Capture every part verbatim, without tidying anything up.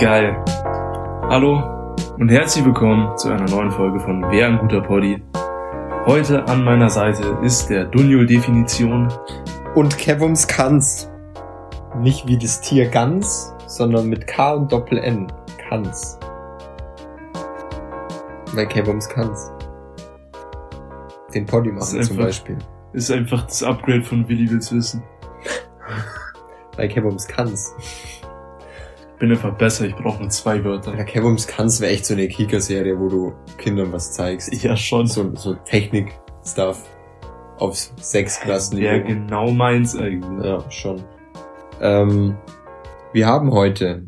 Geil. Hallo und herzlich willkommen zu einer neuen Folge von Wer ein guter Poddy. Heute an meiner Seite ist der Dunjol-Definition und Kevums Kanz. Nicht wie das Tier Gans, sondern mit K und Doppel-N. Kanz. Weil Kevums Kanz den Poddy machen einfach, zum Beispiel. Ist einfach das Upgrade von Willi wills Wissen. Bei Kevums Kanz. Ich bin einfach besser, ich brauche nur zwei Wörter. Ja, Kevums Kanz wäre echt so eine Kika-Serie, wo du Kindern was zeigst. Ja, schon. So, so Technik-Stuff auf sechs Klassenniveau. Ja, genau meins eigentlich. Ja, schon. Ähm, wir haben heute,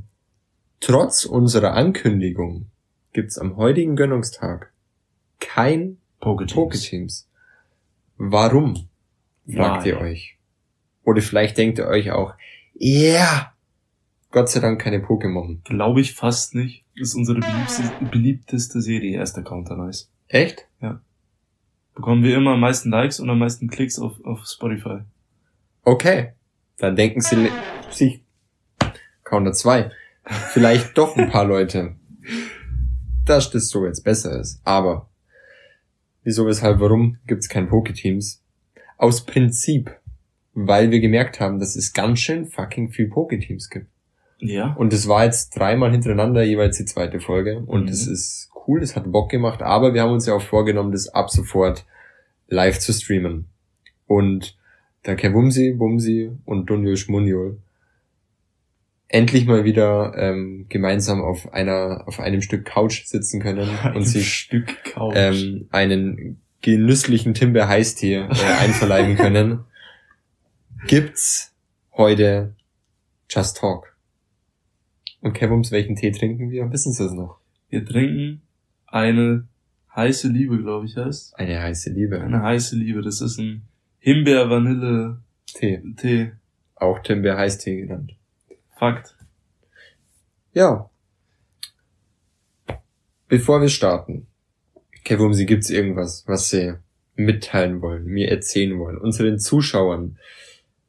trotz unserer Ankündigung, gibt's am heutigen Gönnungstag kein Pokéteams. Warum? Fragt Nein. ihr euch. Oder vielleicht denkt ihr euch auch, ja, yeah, Gott sei Dank keine Pokémon. Glaube ich fast nicht. Das ist unsere beliebteste, beliebteste Serie, erster Counter Nice. Echt? Ja. Bekommen wir immer am meisten Likes und am meisten Klicks auf, auf Spotify. Okay. Dann denken sie sich, Counter zwei, vielleicht doch ein paar Leute, dass das so jetzt besser ist. Aber, wieso, weshalb, warum gibt's kein Pokéteams? Aus Prinzip. Weil wir gemerkt haben, dass es ganz schön fucking viel Pokéteams gibt. Ja. Und es war jetzt dreimal hintereinander jeweils die zweite Folge. Und es mhm. ist cool, es hat Bock gemacht. Aber wir haben uns ja auch vorgenommen, das ab sofort live zu streamen. Und da Kevumsi, Bumsi und Dunjol Schmunjol endlich mal wieder ähm, gemeinsam auf einer auf einem Stück Couch sitzen können. Ein und sich Stück Couch. Ähm, einen genüsslichen Timber-Heißtee äh, einverleiben können. Gibt's heute Just Talk. Und Kevums, welchen Tee trinken wir? Wissen Sie es noch? Wir trinken eine heiße Liebe, glaube ich, heißt. Eine heiße Liebe. Eine heiße Liebe. Das ist ein Himbeer-Vanille-Tee. Tee. Auch Timbeer-Heißtee genannt. Fakt. Ja. Bevor wir starten, Kevums, gibt's irgendwas, was Sie mitteilen wollen, mir erzählen wollen, unseren Zuschauern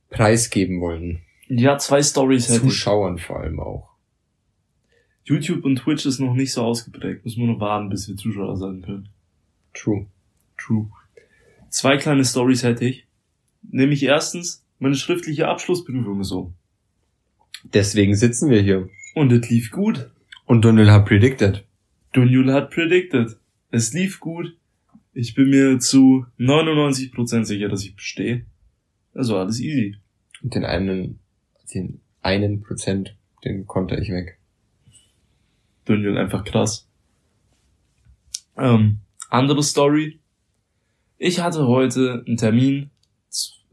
preisgeben wollen. Ja, zwei Storys hätte ich. Zuschauern vor allem auch. YouTube und Twitch ist noch nicht so ausgeprägt. Müssen wir nur warten, bis wir Zuschauer sein können. True. True. Zwei kleine Storys hätte ich. Nämlich erstens, meine schriftliche Abschlussprüfung ist so. Deswegen sitzen wir hier. Und es lief gut. Und Dunjol hat predicted. Dunjol hat predicted. Es lief gut. Ich bin mir zu neunundneunzig Prozent sicher, dass ich bestehe. Also alles easy. Und den einen, den einen Prozent, den konnte ich weg. Dunjol einfach krass. Ähm, andere Story. Ich hatte heute einen Termin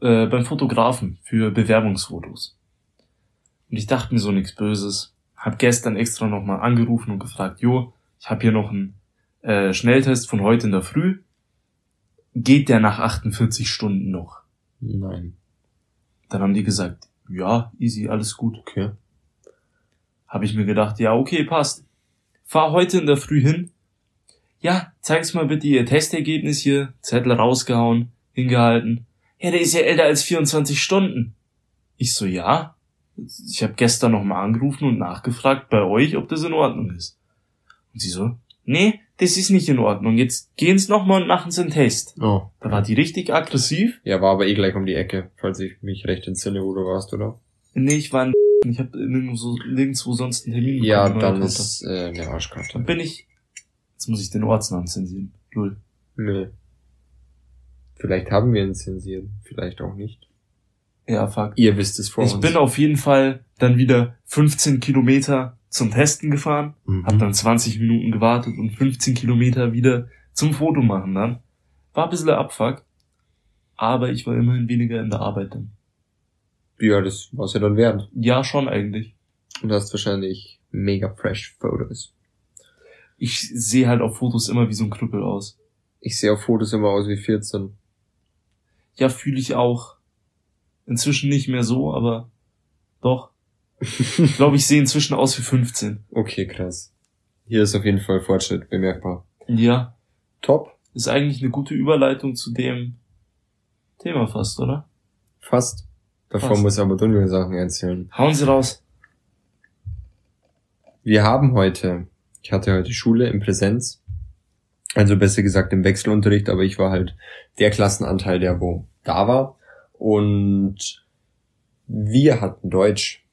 äh, beim Fotografen für Bewerbungsfotos. Und ich dachte mir so nichts Böses. Hab gestern extra nochmal angerufen und gefragt, jo, ich habe hier noch einen äh, Schnelltest von heute in der Früh. Geht der nach achtundvierzig Stunden noch? Nein. Dann haben die gesagt, ja, easy, alles gut. Okay. Habe ich mir gedacht, ja, okay, passt. Fahr heute in der Früh hin. Ja, zeig's mal bitte ihr Testergebnis hier. Zettel rausgehauen, hingehalten. Ja, der ist ja älter als vierundzwanzig Stunden. Ich so, ja. Ich habe gestern nochmal angerufen und nachgefragt bei euch, ob das in Ordnung ist. Und sie so, nee, das ist nicht in Ordnung. Jetzt gehen's nochmal und machen's einen Test. Oh. Da war die richtig aggressiv. Ja, war aber eh gleich um die Ecke, falls ich mich recht entsinne, wo du warst, oder? Nee, ich war in Ich hab nirgendwo, nirgendwo sonst einen Termin bekommen. Ja, dann ist äh, eine Arschkarte. Dann bin ich... Jetzt muss ich den Ortsnamen zensieren. Null. Nö. Nee. Vielleicht haben wir ihn zensiert, vielleicht auch nicht. Ja, fuck. Ihr wisst es vor ich uns. Ich bin auf jeden Fall dann wieder fünfzehn Kilometer... zum Testen gefahren, mhm. hab dann zwanzig Minuten gewartet und fünfzehn Kilometer wieder zum Foto machen dann. War ein bisschen Abfuck, aber ich war immerhin weniger in der Arbeit dann. Ja, das war's ja dann wert. Ja, schon eigentlich. Und du hast wahrscheinlich mega fresh Fotos. Ich sehe halt auf Fotos immer wie so ein Krüppel aus. Ich sehe auf Fotos immer aus wie vierzehn. Ja, fühle ich auch. Inzwischen nicht mehr so, aber doch. Ich glaube, ich sehe inzwischen aus wie fünfzehn. Okay, krass. Hier ist auf jeden Fall Fortschritt bemerkbar. Ja. Top. Ist eigentlich eine gute Überleitung zu dem Thema fast, oder? Fast. Davor fast. Muss aber Dunjol Sachen erzählen. Hauen Sie raus. Wir haben heute, ich hatte heute Schule in Präsenz, also besser gesagt im Wechselunterricht, aber ich war halt der Klassenanteil, der wo da war, und wir hatten Deutsch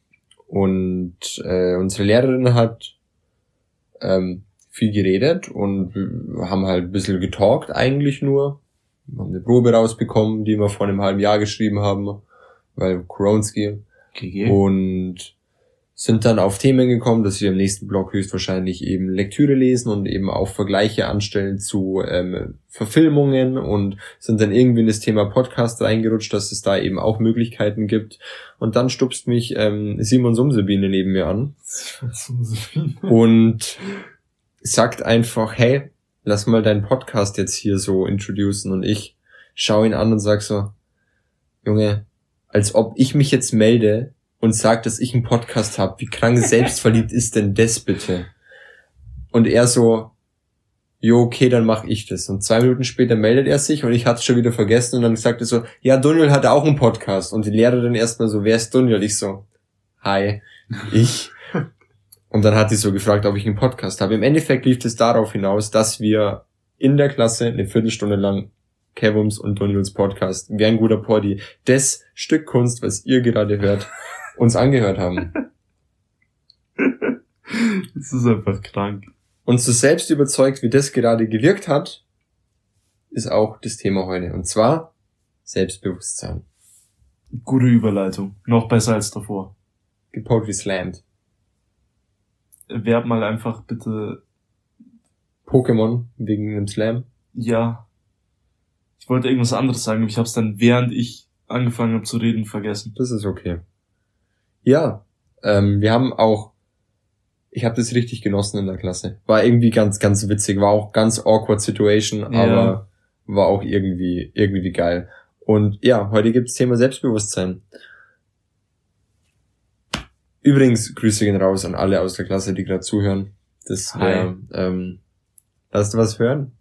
und äh, unsere Lehrerin hat ähm, viel geredet und haben halt ein bisschen getalkt eigentlich nur. Wir haben eine Probe rausbekommen, die wir vor einem halben Jahr geschrieben haben, weil Koronski, und sind dann auf Themen gekommen, dass wir im nächsten Blog höchstwahrscheinlich eben Lektüre lesen und eben auch Vergleiche anstellen zu ähm, Verfilmungen, und sind dann irgendwie in das Thema Podcast reingerutscht, dass es da eben auch Möglichkeiten gibt. Und dann stupst mich ähm, Simon Sumsebine neben mir an und sagt einfach, hey, lass mal deinen Podcast jetzt hier so introducen. Und ich schaue ihn an und sag so, Junge, als ob ich mich jetzt melde und sag, dass ich einen Podcast habe. Wie krank selbstverliebt ist denn das bitte? Und er so, jo, okay, dann mach ich das. Und zwei Minuten später meldet er sich und ich hatte es schon wieder vergessen. Und dann sagte er so, ja, Daniel hat auch einen Podcast. Und die Lehrerin erstmal so, wer ist Daniel? Ich so, hi, ich. Und dann hat sie so gefragt, ob ich einen Podcast habe. Im Endeffekt lief es darauf hinaus, dass wir in der Klasse eine Viertelstunde lang Kevums und Daniels Podcast, Wer ein guter Poddy, das Stück Kunst, was ihr gerade hört, uns angehört haben. Das ist einfach krank. Und so selbst überzeugt, wie das gerade gewirkt hat, ist auch das Thema heute. Und zwar Selbstbewusstsein. Gute Überleitung. Noch besser als davor. Poetry slammed. Werb mal einfach bitte Pokémon wegen dem Slam. Ja. Ich wollte irgendwas anderes sagen, aber ich habe es dann, während ich angefangen habe zu reden, vergessen. Das ist okay. Ja, ähm, wir haben auch, ich habe das richtig genossen in der Klasse. War irgendwie ganz, ganz witzig, war auch ganz awkward Situation, ja. Aber war auch irgendwie, irgendwie geil. Und ja, heute gibt's Thema Selbstbewusstsein. Übrigens, Grüße gehen raus an alle aus der Klasse, die gerade zuhören. Das wäre, ähm, hast du was hören?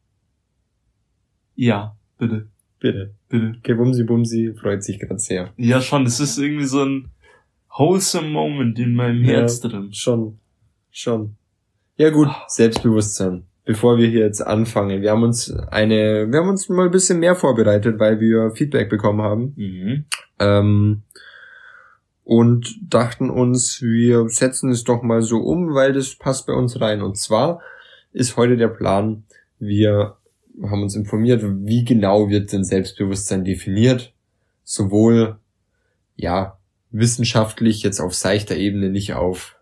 Ja, bitte. Bitte. Bitte. Okay, Bumsi Bumsi freut sich gerade sehr. Ja, schon, das ist irgendwie so ein wholesome Moment in meinem ja, Herz drin. Schon, schon. Ja gut, Ach. Selbstbewusstsein. Bevor wir hier jetzt anfangen, wir haben uns eine, wir haben uns mal ein bisschen mehr vorbereitet, weil wir Feedback bekommen haben. Mhm. Ähm, Und dachten uns, wir setzen es doch mal so um, weil das passt bei uns rein. Und zwar ist heute der Plan, wir haben uns informiert, wie genau wird denn Selbstbewusstsein definiert. Sowohl, ja, wissenschaftlich, jetzt auf seichter Ebene, nicht auf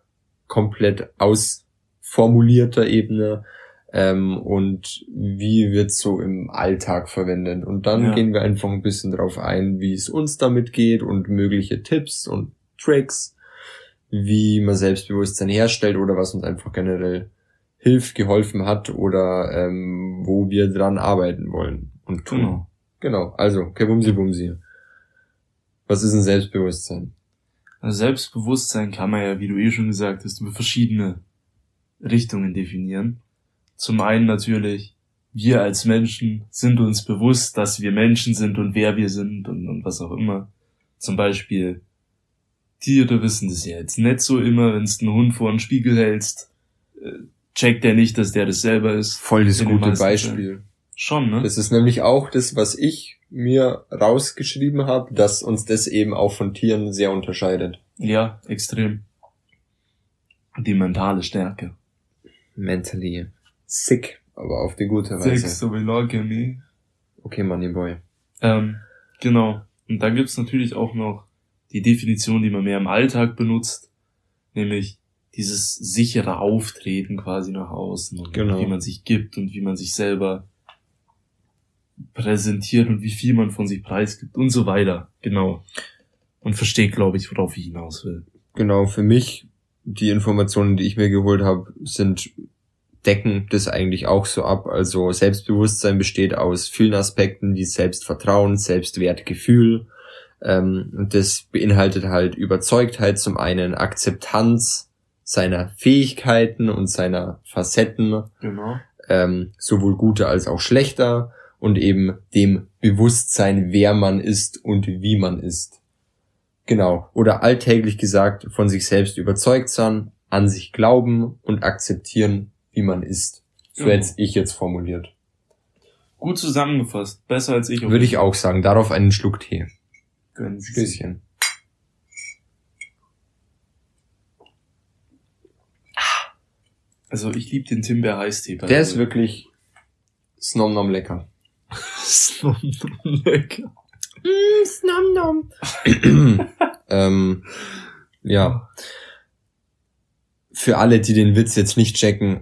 komplett ausformulierter Ebene. Ähm, und wie wird so im Alltag verwendet. Und dann ja. gehen wir einfach ein bisschen drauf ein, wie es uns damit geht und mögliche Tipps und Tricks, wie man Selbstbewusstsein herstellt oder was uns einfach generell hilft, geholfen hat oder ähm, wo wir dran arbeiten wollen und tun. Genau, genau. Also, okay, Bumsi Bumsi. Was ist ein Selbstbewusstsein? Also Selbstbewusstsein kann man ja, wie du eh schon gesagt hast, über verschiedene Richtungen definieren. Zum einen natürlich, wir als Menschen sind uns bewusst, dass wir Menschen sind und wer wir sind und, und was auch immer. Zum Beispiel, Tiere wissen das ja jetzt nicht so immer, wenn du einen Hund vor einen Spiegel hältst, checkt der nicht, dass der das selber ist. Voll das gute Beispiel. Schon, ne? Das ist nämlich auch das, was ich mir rausgeschrieben habe, dass uns das eben auch von Tieren sehr unterscheidet. Ja, extrem. Die mentale Stärke. Mentally. Sick, aber auf die gute Weise. Sick, so wie Logan Lee. Okay, Money Boy. Ähm, genau. Und dann gibt's natürlich auch noch die Definition, die man mehr im Alltag benutzt, nämlich dieses sichere Auftreten quasi nach außen und genau. Wie man sich gibt und wie man sich selber präsentiert und wie viel man von sich preisgibt und so weiter. Genau. Und versteht, glaube ich, worauf ich hinaus will. Genau, für mich, die Informationen, die ich mir geholt habe, sind... decken das eigentlich auch so ab. Also Selbstbewusstsein besteht aus vielen Aspekten wie Selbstvertrauen, Selbstwertgefühl. Ähm, und das beinhaltet halt Überzeugtheit zum einen, Akzeptanz seiner Fähigkeiten und seiner Facetten, genau. ähm, sowohl gute als auch schlechter, und eben dem Bewusstsein, wer man ist und wie man ist. Genau. Oder alltäglich gesagt, von sich selbst überzeugt sein, an sich glauben und akzeptieren, wie man ist. So hätte ich jetzt formuliert. Gut zusammengefasst. Besser als ich. Würde ich auch sagen. Darauf einen Schluck Tee. Gönnen Sie. Stößchen. Also ich liebe den Timbeer-Eistee. Der ist wirklich snomnom lecker. Snomnom lecker. Mm, snomnom. ähm, ja. Für alle, die den Witz jetzt nicht checken,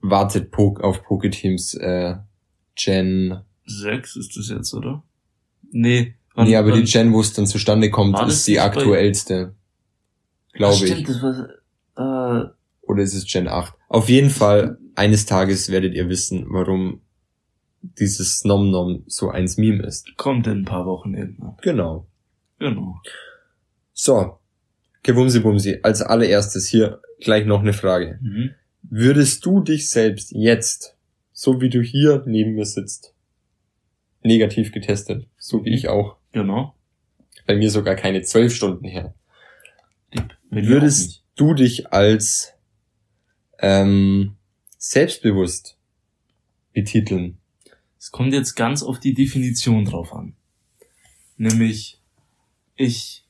wartet po- auf Pokéteams äh, Gen... sechs ist das jetzt, oder? Nee. Wann, nee, aber wann, die Gen, wo es dann zustande kommt, ist die aktuellste. Bei... Glaube ich. Stimmt, das war... Äh... Oder ist es Gen acht? Auf jeden Fall, eines Tages werdet ihr wissen, warum dieses Nom-Nom so eins Meme ist. Kommt in ein paar Wochen irgendwann. Genau. Genau. So, Gewumsi-Bumsi, als allererstes hier gleich noch eine Frage. Mhm. Würdest du dich selbst jetzt, so wie du hier neben mir sitzt, negativ getestet? So wie mhm. ich auch. Genau. Bei mir sogar keine zwölf Stunden her. Wenn Würdest du dich als... Ähm, selbstbewusst betiteln. Es kommt jetzt ganz auf die Definition drauf an. Nämlich, ich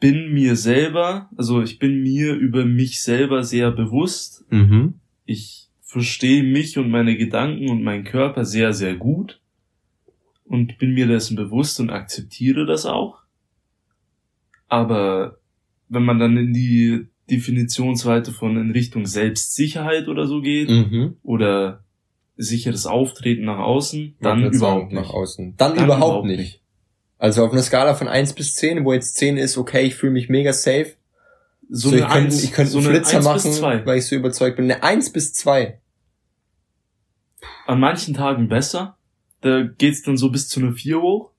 bin mir selber, also ich bin mir über mich selber sehr bewusst. Mhm. Ich verstehe mich und meine Gedanken und meinen Körper sehr, sehr gut und bin mir dessen bewusst und akzeptiere das auch. Aber wenn man dann in die Definitionsweite von in Richtung Selbstsicherheit oder so geht, mhm. oder sicheres Auftreten nach außen, dann überhaupt nicht. Nach außen. Dann, dann überhaupt, überhaupt nicht. nicht. Also auf einer Skala von eins bis zehn, wo jetzt zehn ist, okay, ich fühle mich mega safe. So, so eine ich könnte, eins, ich könnte so einen Flitzer machen, weil ich so überzeugt bin. Eine eins bis zwei. An manchen Tagen besser. Da geht's dann so bis zu einer vier hoch.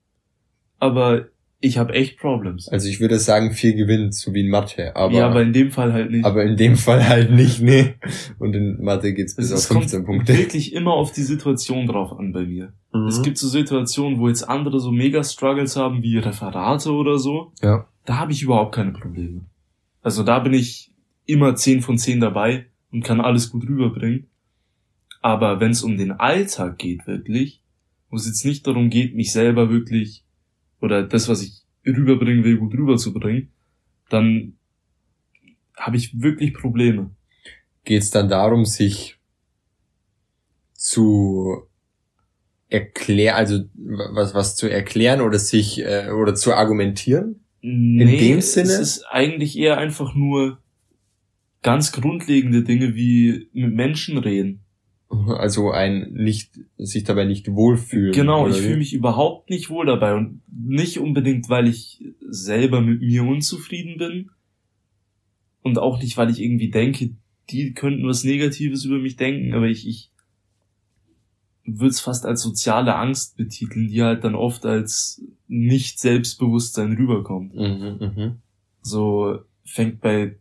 Aber ich habe echt Problems. Also ich würde sagen, vier gewinnt, so wie in Mathe. Aber ja, aber in dem Fall halt nicht. Aber in dem Fall halt nicht, nee. Und in Mathe geht's bis also auf fünfzehn Punkte. Es kommt wirklich immer auf die Situation drauf an bei mir. Mhm. Es gibt so Situationen, wo jetzt andere so mega Struggles haben, wie Referate oder so. Ja. Da habe ich überhaupt keine Probleme. Also da bin ich immer zehn von zehn dabei und kann alles gut rüberbringen. Aber wenn es um den Alltag geht wirklich, wo es jetzt nicht darum geht, mich selber wirklich... oder das, was ich rüberbringen will, gut rüberzubringen, dann habe ich wirklich Probleme. Geht's dann darum, sich zu erklären, also was was zu erklären oder sich äh, oder zu argumentieren? Nee, in dem Sinne? Es ist eigentlich eher einfach nur ganz grundlegende Dinge wie mit Menschen reden. Also ein nicht, sich dabei nicht wohlfühlen. Genau, ich fühle mich überhaupt nicht wohl dabei und nicht unbedingt, weil ich selber mit mir unzufrieden bin und auch nicht, weil ich irgendwie denke, die könnten was Negatives über mich denken, aber ich, ich würde es fast als soziale Angst betiteln, die halt dann oft als Nicht-Selbstbewusstsein rüberkommt. Mhm, mh. So fängt bei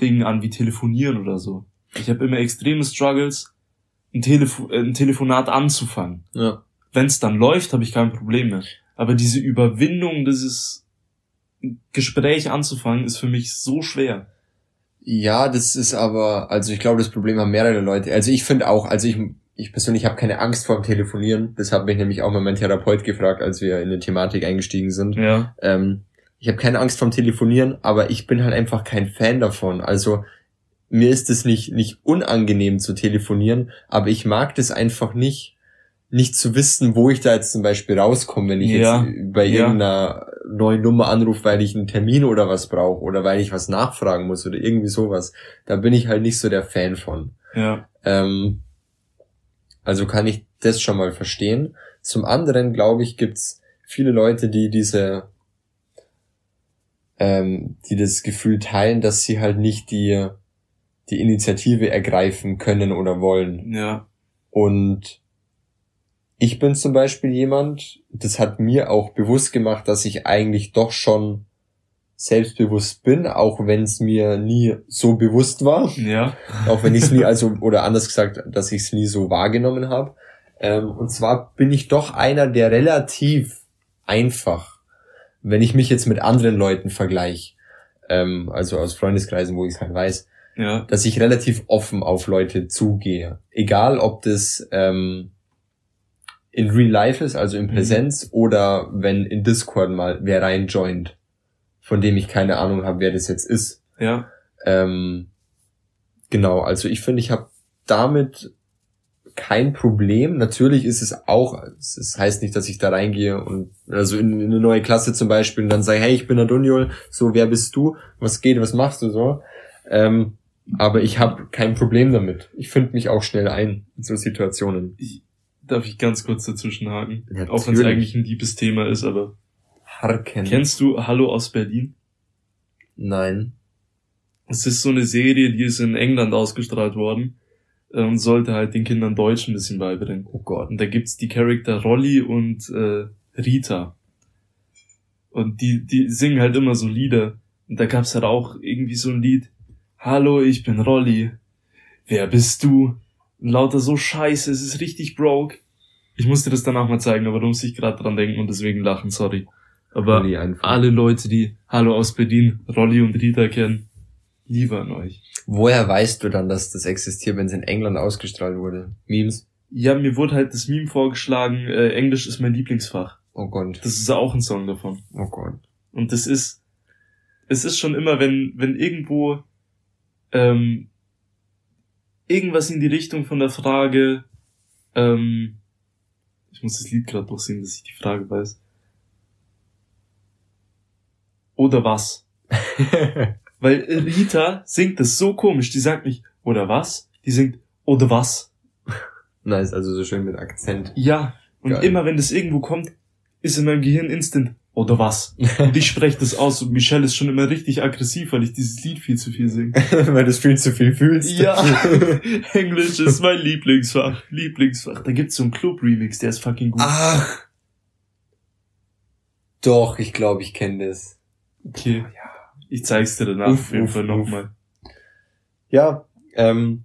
Dingen an wie Telefonieren oder so. Ich habe immer extreme Struggles, Ein, Telefo- ein Telefonat anzufangen. Ja. Wenn es dann läuft, habe ich kein Problem mehr. Aber diese Überwindung, dieses Gespräch anzufangen, ist für mich so schwer. Ja, das ist aber, also ich glaube, das Problem haben mehrere Leute. Also ich finde auch, also ich ich persönlich habe keine Angst vor dem Telefonieren. Das hat mich nämlich auch mal mein Therapeut gefragt, als wir in die Thematik eingestiegen sind. Ja. Ähm, ich habe keine Angst vor dem Telefonieren, aber ich bin halt einfach kein Fan davon. Also mir ist es nicht nicht unangenehm zu telefonieren, aber ich mag das einfach nicht, nicht zu wissen, wo ich da jetzt zum Beispiel rauskomme, wenn ich ja, jetzt bei ja. irgendeiner neuen Nummer anrufe, weil ich einen Termin oder was brauche oder weil ich was nachfragen muss oder irgendwie sowas. Da bin ich halt nicht so der Fan von. Ja. Ähm, also kann ich das schon mal verstehen. Zum anderen, glaube ich, gibt's viele Leute, die diese, ähm, die das Gefühl teilen, dass sie halt nicht die die Initiative ergreifen können oder wollen. Ja. Und ich bin zum Beispiel jemand, das hat mir auch bewusst gemacht, dass ich eigentlich doch schon selbstbewusst bin, auch wenn es mir nie so bewusst war. Ja. Auch wenn ich es nie, also, oder anders gesagt, dass ich es nie so wahrgenommen habe. Ähm, und zwar bin ich doch einer, der relativ einfach, wenn ich mich jetzt mit anderen Leuten vergleiche, ähm, also aus Freundeskreisen, wo ich es halt weiß, ja, dass ich relativ offen auf Leute zugehe. Egal, ob das ähm, in Real Life ist, also in Präsenz, mhm, oder wenn in Discord mal wer reinjoint, von dem ich keine Ahnung habe, wer das jetzt ist. Ja. Ähm, genau, also ich finde, ich habe damit kein Problem. Natürlich ist es auch, es heißt nicht, dass ich da reingehe und also in, in eine neue Klasse zum Beispiel und dann sage, hey, ich bin der Daniel, so, wer bist du? Was geht, was machst du so? Ähm, aber ich habe kein Problem damit. Ich finde mich auch schnell ein in so Situationen. Ich, darf ich ganz kurz dazwischen haken? Natürlich. Auch wenn es eigentlich ein liebes Thema ist, aber... Harken. Kennst du Hallo aus Berlin? Nein. Es ist so eine Serie, die ist in England ausgestrahlt worden und sollte halt den Kindern Deutsch ein bisschen beibringen. Oh Gott. Und da gibt's die Charakter Rolli und äh, Rita. Und die die singen halt immer so Lieder. Und da gab's halt auch irgendwie so ein Lied. Hallo, ich bin Rolli. Wer bist du? Und lauter so scheiße, es ist richtig broke. Ich musste das danach mal zeigen, aber du musst dich gerade dran denken und deswegen lachen, sorry. Aber alle Leute, die Hallo aus Berlin, Rolli und Rita kennen, lieber an euch. Woher weißt du dann, dass das existiert, wenn es in England ausgestrahlt wurde? Memes? Ja, mir wurde halt das Meme vorgeschlagen, äh, Englisch ist mein Lieblingsfach. Oh Gott. Das ist auch ein Song davon. Oh Gott. Und das ist, es ist schon immer, wenn wenn irgendwo ähm, irgendwas in die Richtung von der Frage, ähm, ich muss das Lied gerade durchsehen, dass ich die Frage weiß. Oder was? Weil Rita singt das so komisch. Die sagt nicht, oder was? Die singt, oder was? Nice, also so schön mit Akzent. Ja, und geil. Immer wenn das irgendwo kommt, ist in meinem Gehirn instant, oder was? Und ich spreche das aus und Michelle ist schon immer richtig aggressiv, weil ich dieses Lied viel zu viel singe. Weil du es viel zu viel fühlst. Ja, Englisch ist mein Lieblingsfach. Lieblingsfach. Da gibt's so einen Club-Remix, der ist fucking gut. Ach. Doch, ich glaube, ich kenne das. Okay, oh, ja. Ich zeig's dir danach auf jeden Fall nochmal. Ja, ähm,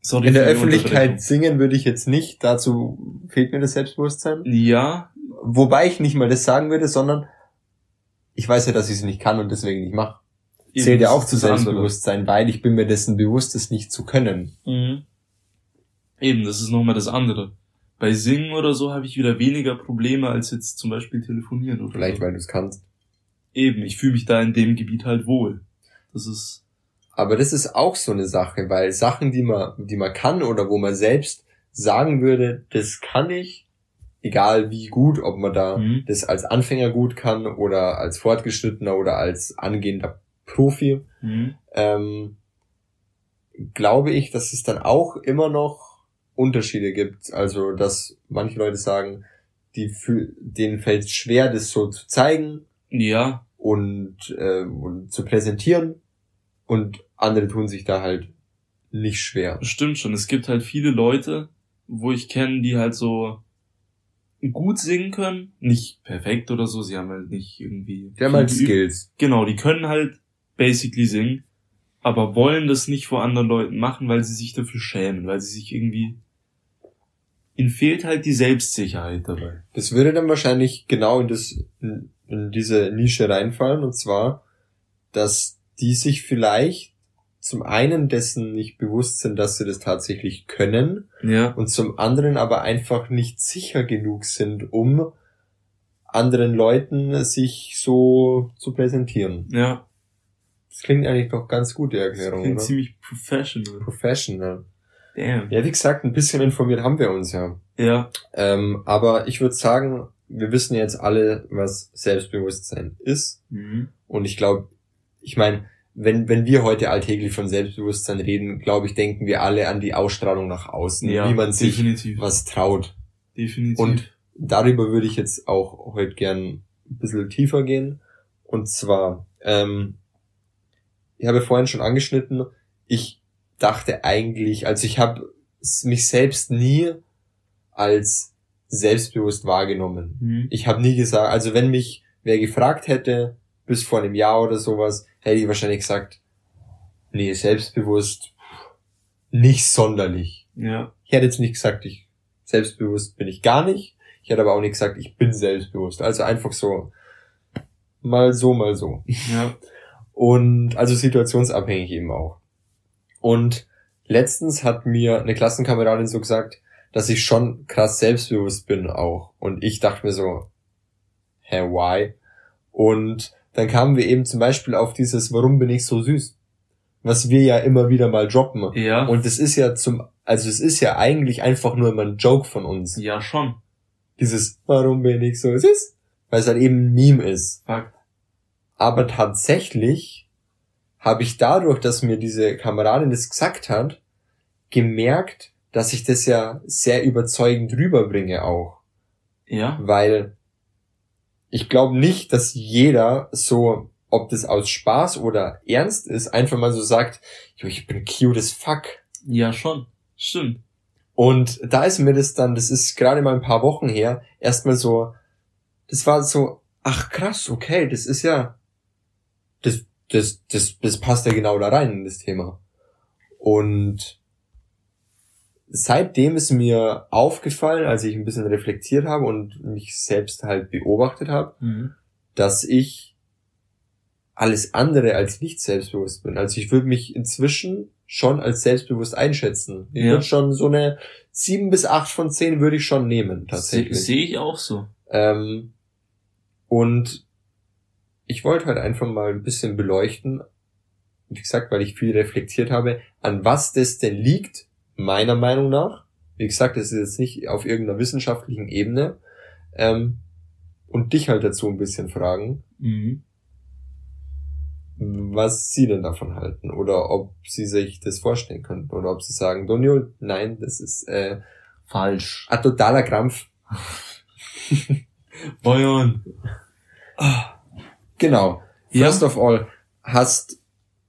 Sorry in der Öffentlichkeit singen würde ich jetzt nicht, dazu fehlt mir das Selbstbewusstsein. Ja. Wobei ich nicht mal das sagen würde, sondern ich weiß ja, dass ich es nicht kann und deswegen nicht mache. Zählt ja auch zu Selbstbewusstsein, andere, weil ich bin mir dessen bewusst, es nicht zu können. Mhm. Eben, das ist nochmal das andere. Bei Singen oder so habe ich wieder weniger Probleme als jetzt zum Beispiel telefonieren oder vielleicht, so, weil du es kannst. Eben, ich fühle mich da in dem Gebiet halt wohl. Das ist. Aber das ist auch so eine Sache, weil Sachen, die man, die man kann oder wo man selbst sagen würde, das kann ich, egal wie gut, ob man da mhm. das als Anfänger gut kann oder als Fortgeschrittener oder als angehender Profi, mhm. ähm, glaube ich, dass es dann auch immer noch Unterschiede gibt. Also, dass manche Leute sagen, die fühl- denen fällt es schwer, das so zu zeigen. Ja. Und, äh, und zu präsentieren. Und andere tun sich da halt nicht schwer. Stimmt schon. Es gibt halt viele Leute, wo ich kenne, die halt so gut singen können. Nicht perfekt oder so. Sie haben halt nicht irgendwie... Die haben halt Skills. Genau, die können halt basically singen, aber wollen das nicht vor anderen Leuten machen, weil sie sich dafür schämen. Weil sie sich irgendwie... Ihnen fehlt halt die Selbstsicherheit dabei. Das würde dann wahrscheinlich genau in das... In in diese Nische reinfallen, und zwar, dass die sich vielleicht zum einen dessen nicht bewusst sind, dass sie das tatsächlich können, ja, und zum anderen aber einfach nicht sicher genug sind, um anderen Leuten sich so zu präsentieren. Ja. Das klingt eigentlich doch ganz gut, die Erklärung, das klingt, oder? Ziemlich professional. Professional. Damn. Ja, wie gesagt, ein bisschen informiert haben wir uns ja. Ja. Ähm, aber ich würde sagen, wir wissen jetzt alle, was Selbstbewusstsein ist. Mhm. Und ich glaube, ich meine, wenn wenn wir heute alltäglich von Selbstbewusstsein reden, glaube ich, denken wir alle an die Ausstrahlung nach außen, ja, wie man sich definitiv was traut. Definitiv. Und darüber würde ich jetzt auch heute gern ein bisschen tiefer gehen. Und zwar, ähm, ich habe vorhin schon angeschnitten, ich dachte eigentlich, also ich habe mich selbst nie als selbstbewusst wahrgenommen. Mhm. Ich habe nie gesagt, also wenn mich wer gefragt hätte, bis vor einem Jahr oder sowas, hätte ich wahrscheinlich gesagt, nee, selbstbewusst nicht sonderlich. Ja. Ich hätte jetzt nicht gesagt, ich selbstbewusst bin ich gar nicht. Ich hätte aber auch nicht gesagt, ich bin selbstbewusst. Also einfach so, mal so, mal so. Ja. Und also situationsabhängig eben auch. Und letztens hat mir eine Klassenkameradin so gesagt, dass ich schon krass selbstbewusst bin auch. Und ich dachte mir so, hä, why? Und dann kamen wir eben zum Beispiel auf dieses, warum bin ich so süß? Was wir ja immer wieder mal droppen. Ja. Und das ist ja zum, also es ist ja eigentlich einfach nur immer ein Joke von uns. Ja, schon. Dieses, warum bin ich so süß? Weil es halt eben ein Meme ist. Fuck. Aber tatsächlich habe ich dadurch, dass mir diese Kameradin das gesagt hat, gemerkt, dass ich das ja sehr überzeugend rüberbringe auch. Ja. Weil ich glaube nicht, dass jeder so, ob das aus Spaß oder ernst ist, einfach mal so sagt, jo, ich bin cute as fuck. Ja, schon. Stimmt. Und da ist mir das dann, das ist gerade mal ein paar Wochen her, erstmal so, das war so, ach krass, okay, das ist ja, das, das, das, das passt ja genau da rein in das Thema. Und seitdem ist mir aufgefallen, als ich ein bisschen reflektiert habe und mich selbst halt beobachtet habe, mhm. dass ich alles andere als nicht selbstbewusst bin. Also ich würde mich inzwischen schon als selbstbewusst einschätzen. Ich ja. würde schon so eine sieben bis acht von zehn würde ich schon nehmen, tatsächlich. Sehe ich auch so. Ähm, und ich wollte halt einfach mal ein bisschen beleuchten, wie gesagt, weil ich viel reflektiert habe, an was das denn liegt, meiner Meinung nach. Wie gesagt, das ist jetzt nicht auf irgendeiner wissenschaftlichen Ebene. Ähm, und dich halt dazu ein bisschen fragen, mhm. was sie denn davon halten oder ob sie sich das vorstellen könnten oder ob sie sagen, Daniel, nein, das ist äh, falsch. Ein totaler Krampf. Bayern. Genau. First ja? of all, hast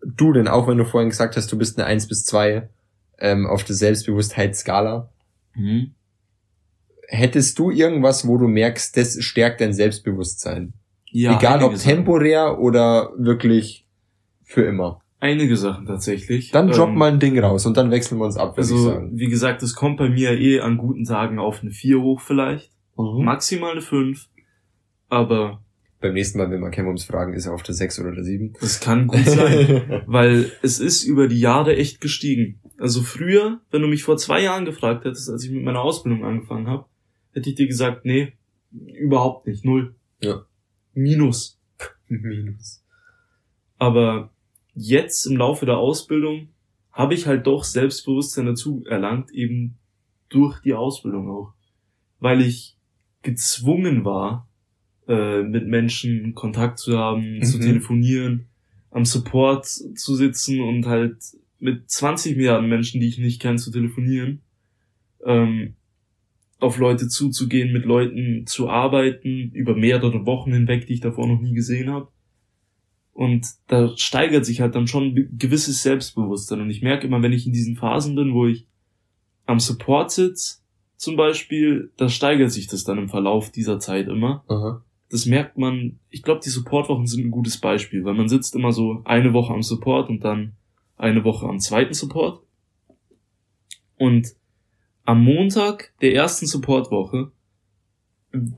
du denn, auch wenn du vorhin gesagt hast, du bist eine eins bis zwei ähm, auf der Selbstbewusstheitsskala, mhm. hättest du irgendwas, wo du merkst, das stärkt dein Selbstbewusstsein? Ja, egal ob Sachen. Temporär oder wirklich für immer. Einige Sachen tatsächlich. Dann drop ähm, mal ein Ding raus und dann wechseln wir uns ab, würde also, ich sagen. Wie gesagt, das kommt bei mir eh an guten Tagen auf eine vier hoch vielleicht. Mhm. Maximal eine fünf. Aber beim nächsten Mal, wenn man Kevums fragen, ist er auf der sechs oder der sieben. Das kann gut sein, weil es ist über die Jahre echt gestiegen. Also früher, wenn du mich vor zwei Jahren gefragt hättest, als ich mit meiner Ausbildung angefangen habe, hätte ich dir gesagt, nee, überhaupt nicht, null. Ja. Minus. Minus. Aber jetzt im Laufe der Ausbildung habe ich halt doch Selbstbewusstsein dazu erlangt, eben durch die Ausbildung auch. Weil ich gezwungen war, äh, mit Menschen Kontakt zu haben, mhm. zu telefonieren, am Support zu sitzen und halt mit zwanzig Milliarden Menschen, die ich nicht kenne, zu telefonieren, ähm, auf Leute zuzugehen, mit Leuten zu arbeiten, über mehrere Wochen hinweg, die ich davor noch nie gesehen habe. Und da steigert sich halt dann schon ein gewisses Selbstbewusstsein. Und ich merke immer, wenn ich in diesen Phasen bin, wo ich am Support sitze, zum Beispiel, da steigert sich das dann im Verlauf dieser Zeit immer. Aha. Das merkt man, ich glaube, die Supportwochen sind ein gutes Beispiel, weil man sitzt immer so eine Woche am Support und dann eine Woche am zweiten Support. Und am Montag der ersten Supportwoche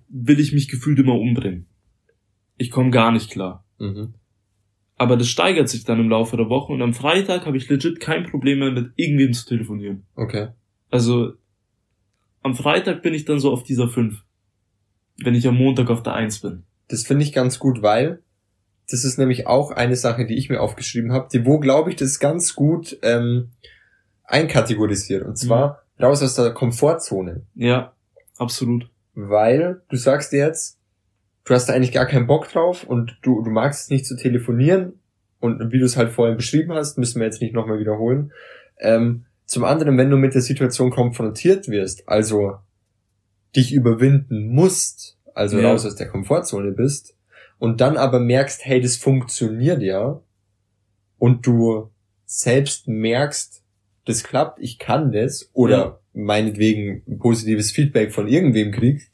will ich mich gefühlt immer umbringen. Ich komme gar nicht klar. Mhm. Aber das steigert sich dann im Laufe der Woche und am Freitag habe ich legit kein Problem mehr, mit irgendwem zu telefonieren. Okay. Also am Freitag bin ich dann so auf dieser fünf, wenn ich am Montag auf der eins bin. Das finde ich ganz gut, weil das ist nämlich auch eine Sache, die ich mir aufgeschrieben habe, die wo, glaube ich, das ganz gut ähm, einkategorisiert. Und zwar mhm. raus aus der Komfortzone. Ja, absolut. Weil du sagst dir jetzt, du hast da eigentlich gar keinen Bock drauf und du, du magst es nicht zu telefonieren. Und wie du es halt vorhin beschrieben hast, müssen wir jetzt nicht nochmal wiederholen. Ähm, Zum anderen, wenn du mit der Situation konfrontiert wirst, also dich überwinden musst, also ja. raus aus der Komfortzone bist, und dann aber merkst, hey, das funktioniert ja, und du selbst merkst, das klappt, ich kann das, oder ja. meinetwegen ein positives Feedback von irgendwem kriegst,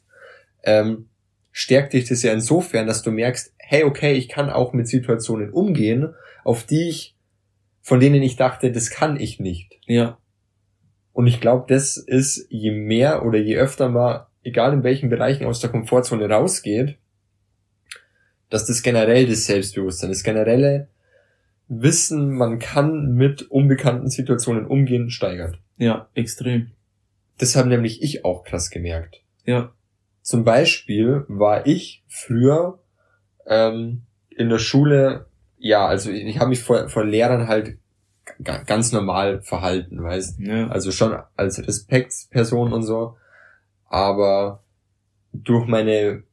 ähm, stärkt dich das ja insofern, dass du merkst, hey, okay, ich kann auch mit Situationen umgehen, auf die ich, von denen ich dachte, das kann ich nicht. Ja. Und ich glaube, das ist, je mehr oder je öfter mal, egal in welchen Bereichen, aus der Komfortzone rausgeht, dass das generell das Selbstbewusstsein, das generelle Wissen, man kann mit unbekannten Situationen umgehen, steigert. Ja, extrem. Das habe nämlich ich auch krass gemerkt. Ja. Zum Beispiel war ich früher ähm, in der Schule, ja, also ich, ich habe mich vor, vor Lehrern halt g- ganz normal verhalten, weißt du? Ja. Also schon als Respektsperson und so. Aber durch meine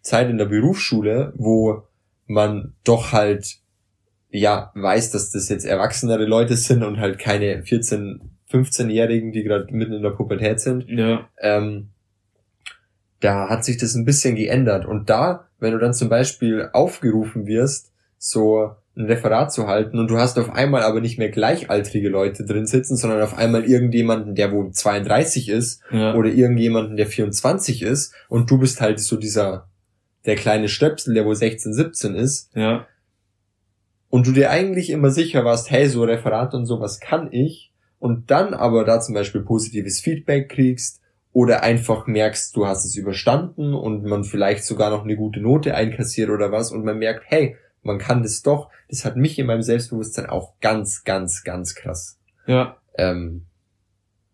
Zeit in der Berufsschule, wo man doch halt ja weiß, dass das jetzt erwachsenere Leute sind und halt keine vierzehn-, fünfzehnjährigen, die gerade mitten in der Pubertät sind, ja. ähm, da hat sich das ein bisschen geändert. Und da, wenn du dann zum Beispiel aufgerufen wirst, so ein Referat zu halten und du hast auf einmal aber nicht mehr gleichaltrige Leute drin sitzen, sondern auf einmal irgendjemanden, der wohl zweiunddreißig ist, ja. oder irgendjemanden, der vierundzwanzig ist, und du bist halt so dieser, der kleine Stöpsel, der wohl sechzehn, siebzehn ist, ja. und du dir eigentlich immer sicher warst, hey, so Referat und sowas kann ich, und dann aber da zum Beispiel positives Feedback kriegst oder einfach merkst, du hast es überstanden und man vielleicht sogar noch eine gute Note einkassiert oder was, und man merkt, hey, man kann das doch, das hat mich in meinem Selbstbewusstsein auch ganz, ganz, ganz krass ja, ähm,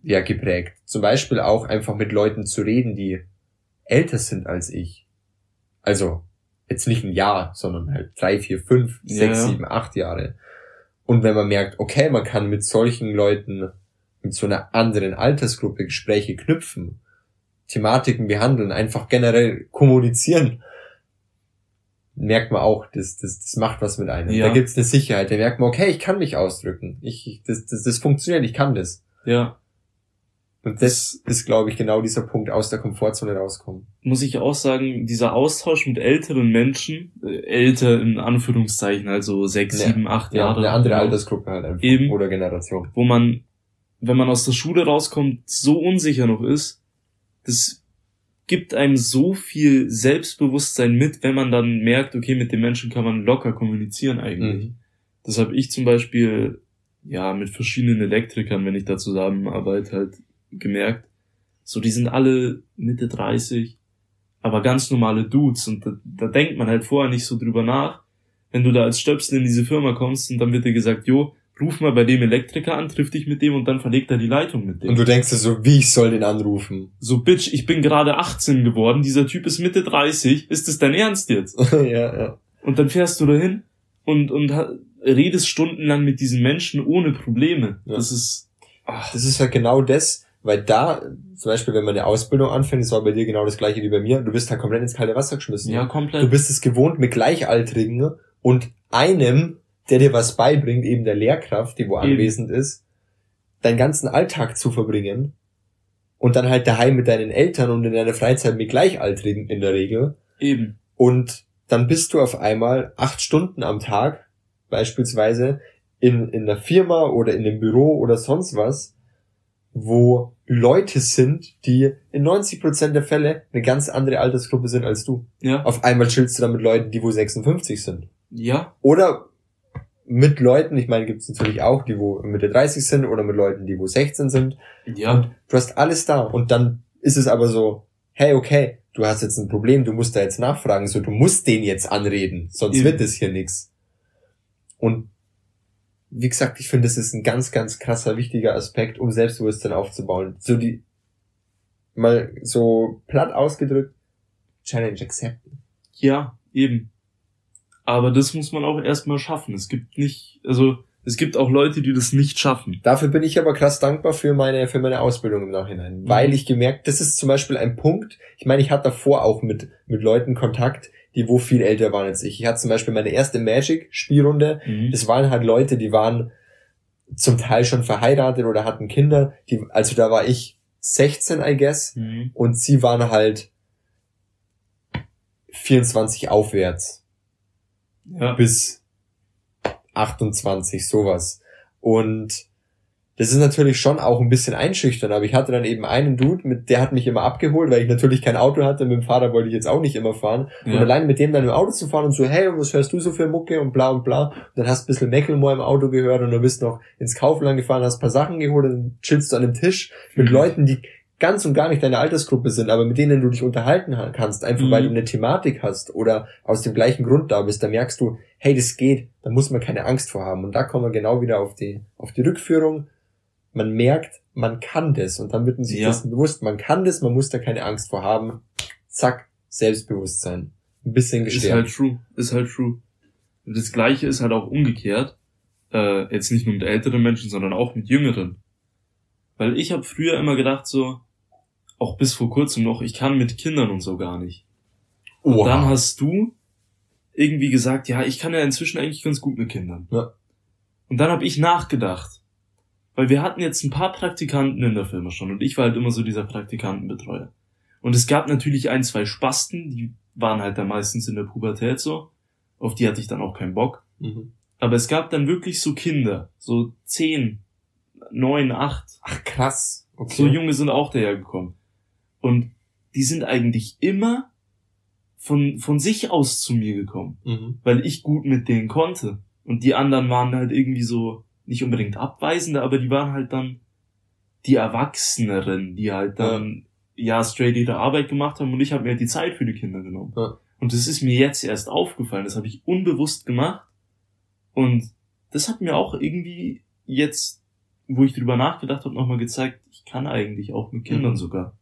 ja geprägt. Zum Beispiel auch einfach mit Leuten zu reden, die älter sind als ich. Also jetzt nicht ein Jahr, sondern halt drei, vier, fünf, sechs, ja, ja. sieben, acht Jahre. Und wenn man merkt, okay, man kann mit solchen Leuten, mit so einer anderen Altersgruppe Gespräche knüpfen, Thematiken behandeln, einfach generell kommunizieren, merkt man auch, das, das, das macht was mit einem. Ja. Da gibt's eine Sicherheit, da merkt man, okay, ich kann mich ausdrücken. Ich, ich das, das, das funktioniert, ich kann das. Ja. Und das ist, glaube ich, genau dieser Punkt, aus der Komfortzone rauskommen. Muss ich auch sagen, dieser Austausch mit älteren Menschen, äh, älter in Anführungszeichen, also sechs, ne, sieben, acht ja, Jahre. Eine andere genau, Altersgruppe halt einfach. Eben, oder Generation. Wo man, wenn man aus der Schule rauskommt, so unsicher noch ist, das gibt einem so viel Selbstbewusstsein mit, wenn man dann merkt, okay, mit den Menschen kann man locker kommunizieren eigentlich. Mhm. Das habe ich zum Beispiel, ja, mit verschiedenen Elektrikern, wenn ich da zusammenarbeite, halt gemerkt, so die sind alle Mitte dreißig, aber ganz normale Dudes, und da, da denkt man halt vorher nicht so drüber nach. Wenn du da als Stöpsel in diese Firma kommst und dann wird dir gesagt, jo, ruf mal bei dem Elektriker an, triff dich mit dem, und dann verlegt er die Leitung mit dem. Und du denkst dir so, wie, ich soll den anrufen? So, Bitch, ich bin gerade achtzehn geworden, dieser Typ ist Mitte dreißig, ist das dein Ernst jetzt? ja, ja. Und dann fährst du dahin und, und redest stundenlang mit diesen Menschen ohne Probleme. Ja. Das ist, ach, das ist halt genau das. Weil da, zum Beispiel, wenn man eine Ausbildung anfängt, das war bei dir genau das gleiche wie bei mir, du bist halt komplett ins kalte Wasser geschmissen. Ja, komplett. Du bist es gewohnt, mit Gleichaltrigen und einem, der dir was beibringt, eben der Lehrkraft, die wo eben anwesend ist, deinen ganzen Alltag zu verbringen, und dann halt daheim mit deinen Eltern und in deiner Freizeit mit Gleichaltrigen in der Regel. Eben. Und dann bist du auf einmal acht Stunden am Tag, beispielsweise, in, in der Firma oder in dem Büro oder sonst was, wo Leute sind, die in neunzig Prozent der Fälle eine ganz andere Altersgruppe sind als du. Ja. Auf einmal chillst du dann mit Leuten, die wo sechsundfünfzig sind. Ja. Oder mit Leuten, ich meine, gibt's natürlich auch, die wo Mitte dreißig sind, oder mit Leuten, die wo sechzehn sind. Ja. Und du hast alles da. Und dann ist es aber so, hey, okay, du hast jetzt ein Problem, du musst da jetzt nachfragen, so, du musst den jetzt anreden, sonst ja. wird es hier nichts. Und wie gesagt, ich finde, das ist ein ganz, ganz krasser, wichtiger Aspekt, um Selbstbewusstsein aufzubauen. So die, mal so platt ausgedrückt, Challenge accepten. Ja, eben. Aber das muss man auch erstmal schaffen. Es gibt nicht, also, es gibt auch Leute, die das nicht schaffen. Dafür bin ich aber krass dankbar für meine, für meine Ausbildung im Nachhinein. Mhm. Weil ich gemerkt, das ist zum Beispiel ein Punkt. Ich meine, ich hatte davor auch mit, mit Leuten Kontakt, die wo viel älter waren als ich. Ich hatte zum Beispiel meine erste Magic-Spielrunde. Mhm. Das waren halt Leute, die waren zum Teil schon verheiratet oder hatten Kinder. Die, also da war ich sechzehn, I guess. Mhm. Und sie waren halt vierundzwanzig aufwärts. Ja. Bis achtundzwanzig, sowas. Und das ist natürlich schon auch ein bisschen einschüchtern, aber ich hatte dann eben einen Dude, mit der hat mich immer abgeholt, weil ich natürlich kein Auto hatte, mit dem Fahrrad wollte ich jetzt auch nicht immer fahren. Ja. Und allein mit dem dann im Auto zu fahren und so, hey, was hörst du so für Mucke und bla und bla. Und dann hast du ein bisschen Mecklenmoor im Auto gehört und dann bist du noch ins Kaufland gefahren, hast ein paar Sachen geholt und dann chillst du an dem Tisch mit mhm. Leuten, die ganz und gar nicht deine Altersgruppe sind, aber mit denen du dich unterhalten kannst, einfach mhm. weil du eine Thematik hast oder aus dem gleichen Grund da bist, dann merkst du, hey, das geht, da muss man keine Angst vor haben. Und da kommen wir genau wieder auf die, auf die Rückführung. Man merkt, man kann das und dann wird man sich ja. dessen bewusst. Man kann das, man muss da keine Angst vor haben. Zack, Selbstbewusstsein. Ein bisschen gestärkt. Ist halt true, ist halt true. Das Gleiche ist halt auch umgekehrt. Äh, jetzt nicht nur mit älteren Menschen, sondern auch mit jüngeren. Weil ich habe früher immer gedacht so, auch bis vor kurzem noch, ich kann mit Kindern und so gar nicht. Und wow. dann hast du irgendwie gesagt, ja, ich kann ja inzwischen eigentlich ganz gut mit Kindern. Ja. Und dann habe ich nachgedacht. Weil wir hatten jetzt ein paar Praktikanten in der Firma schon und ich war halt immer so dieser Praktikantenbetreuer. Und es gab natürlich ein, zwei Spasten, die waren halt dann meistens in der Pubertät so. Auf die hatte ich dann auch keinen Bock. Mhm. Aber es gab dann wirklich so Kinder, so zehn, neun, acht. Ach krass. Okay. So Junge sind auch dahergekommen. Und die sind eigentlich immer von von sich aus zu mir gekommen, mhm. weil ich gut mit denen konnte. Und die anderen waren halt irgendwie so, nicht unbedingt abweisende, aber die waren halt dann die Erwachseneren, die halt dann ja, ja straight ihre Arbeit gemacht haben und ich habe mir halt die Zeit für die Kinder genommen. Ja. Und das ist mir jetzt erst aufgefallen, das habe ich unbewusst gemacht und das hat mir auch irgendwie jetzt, wo ich drüber nachgedacht habe, nochmal gezeigt, ich kann eigentlich auch mit Kindern mhm. sogar.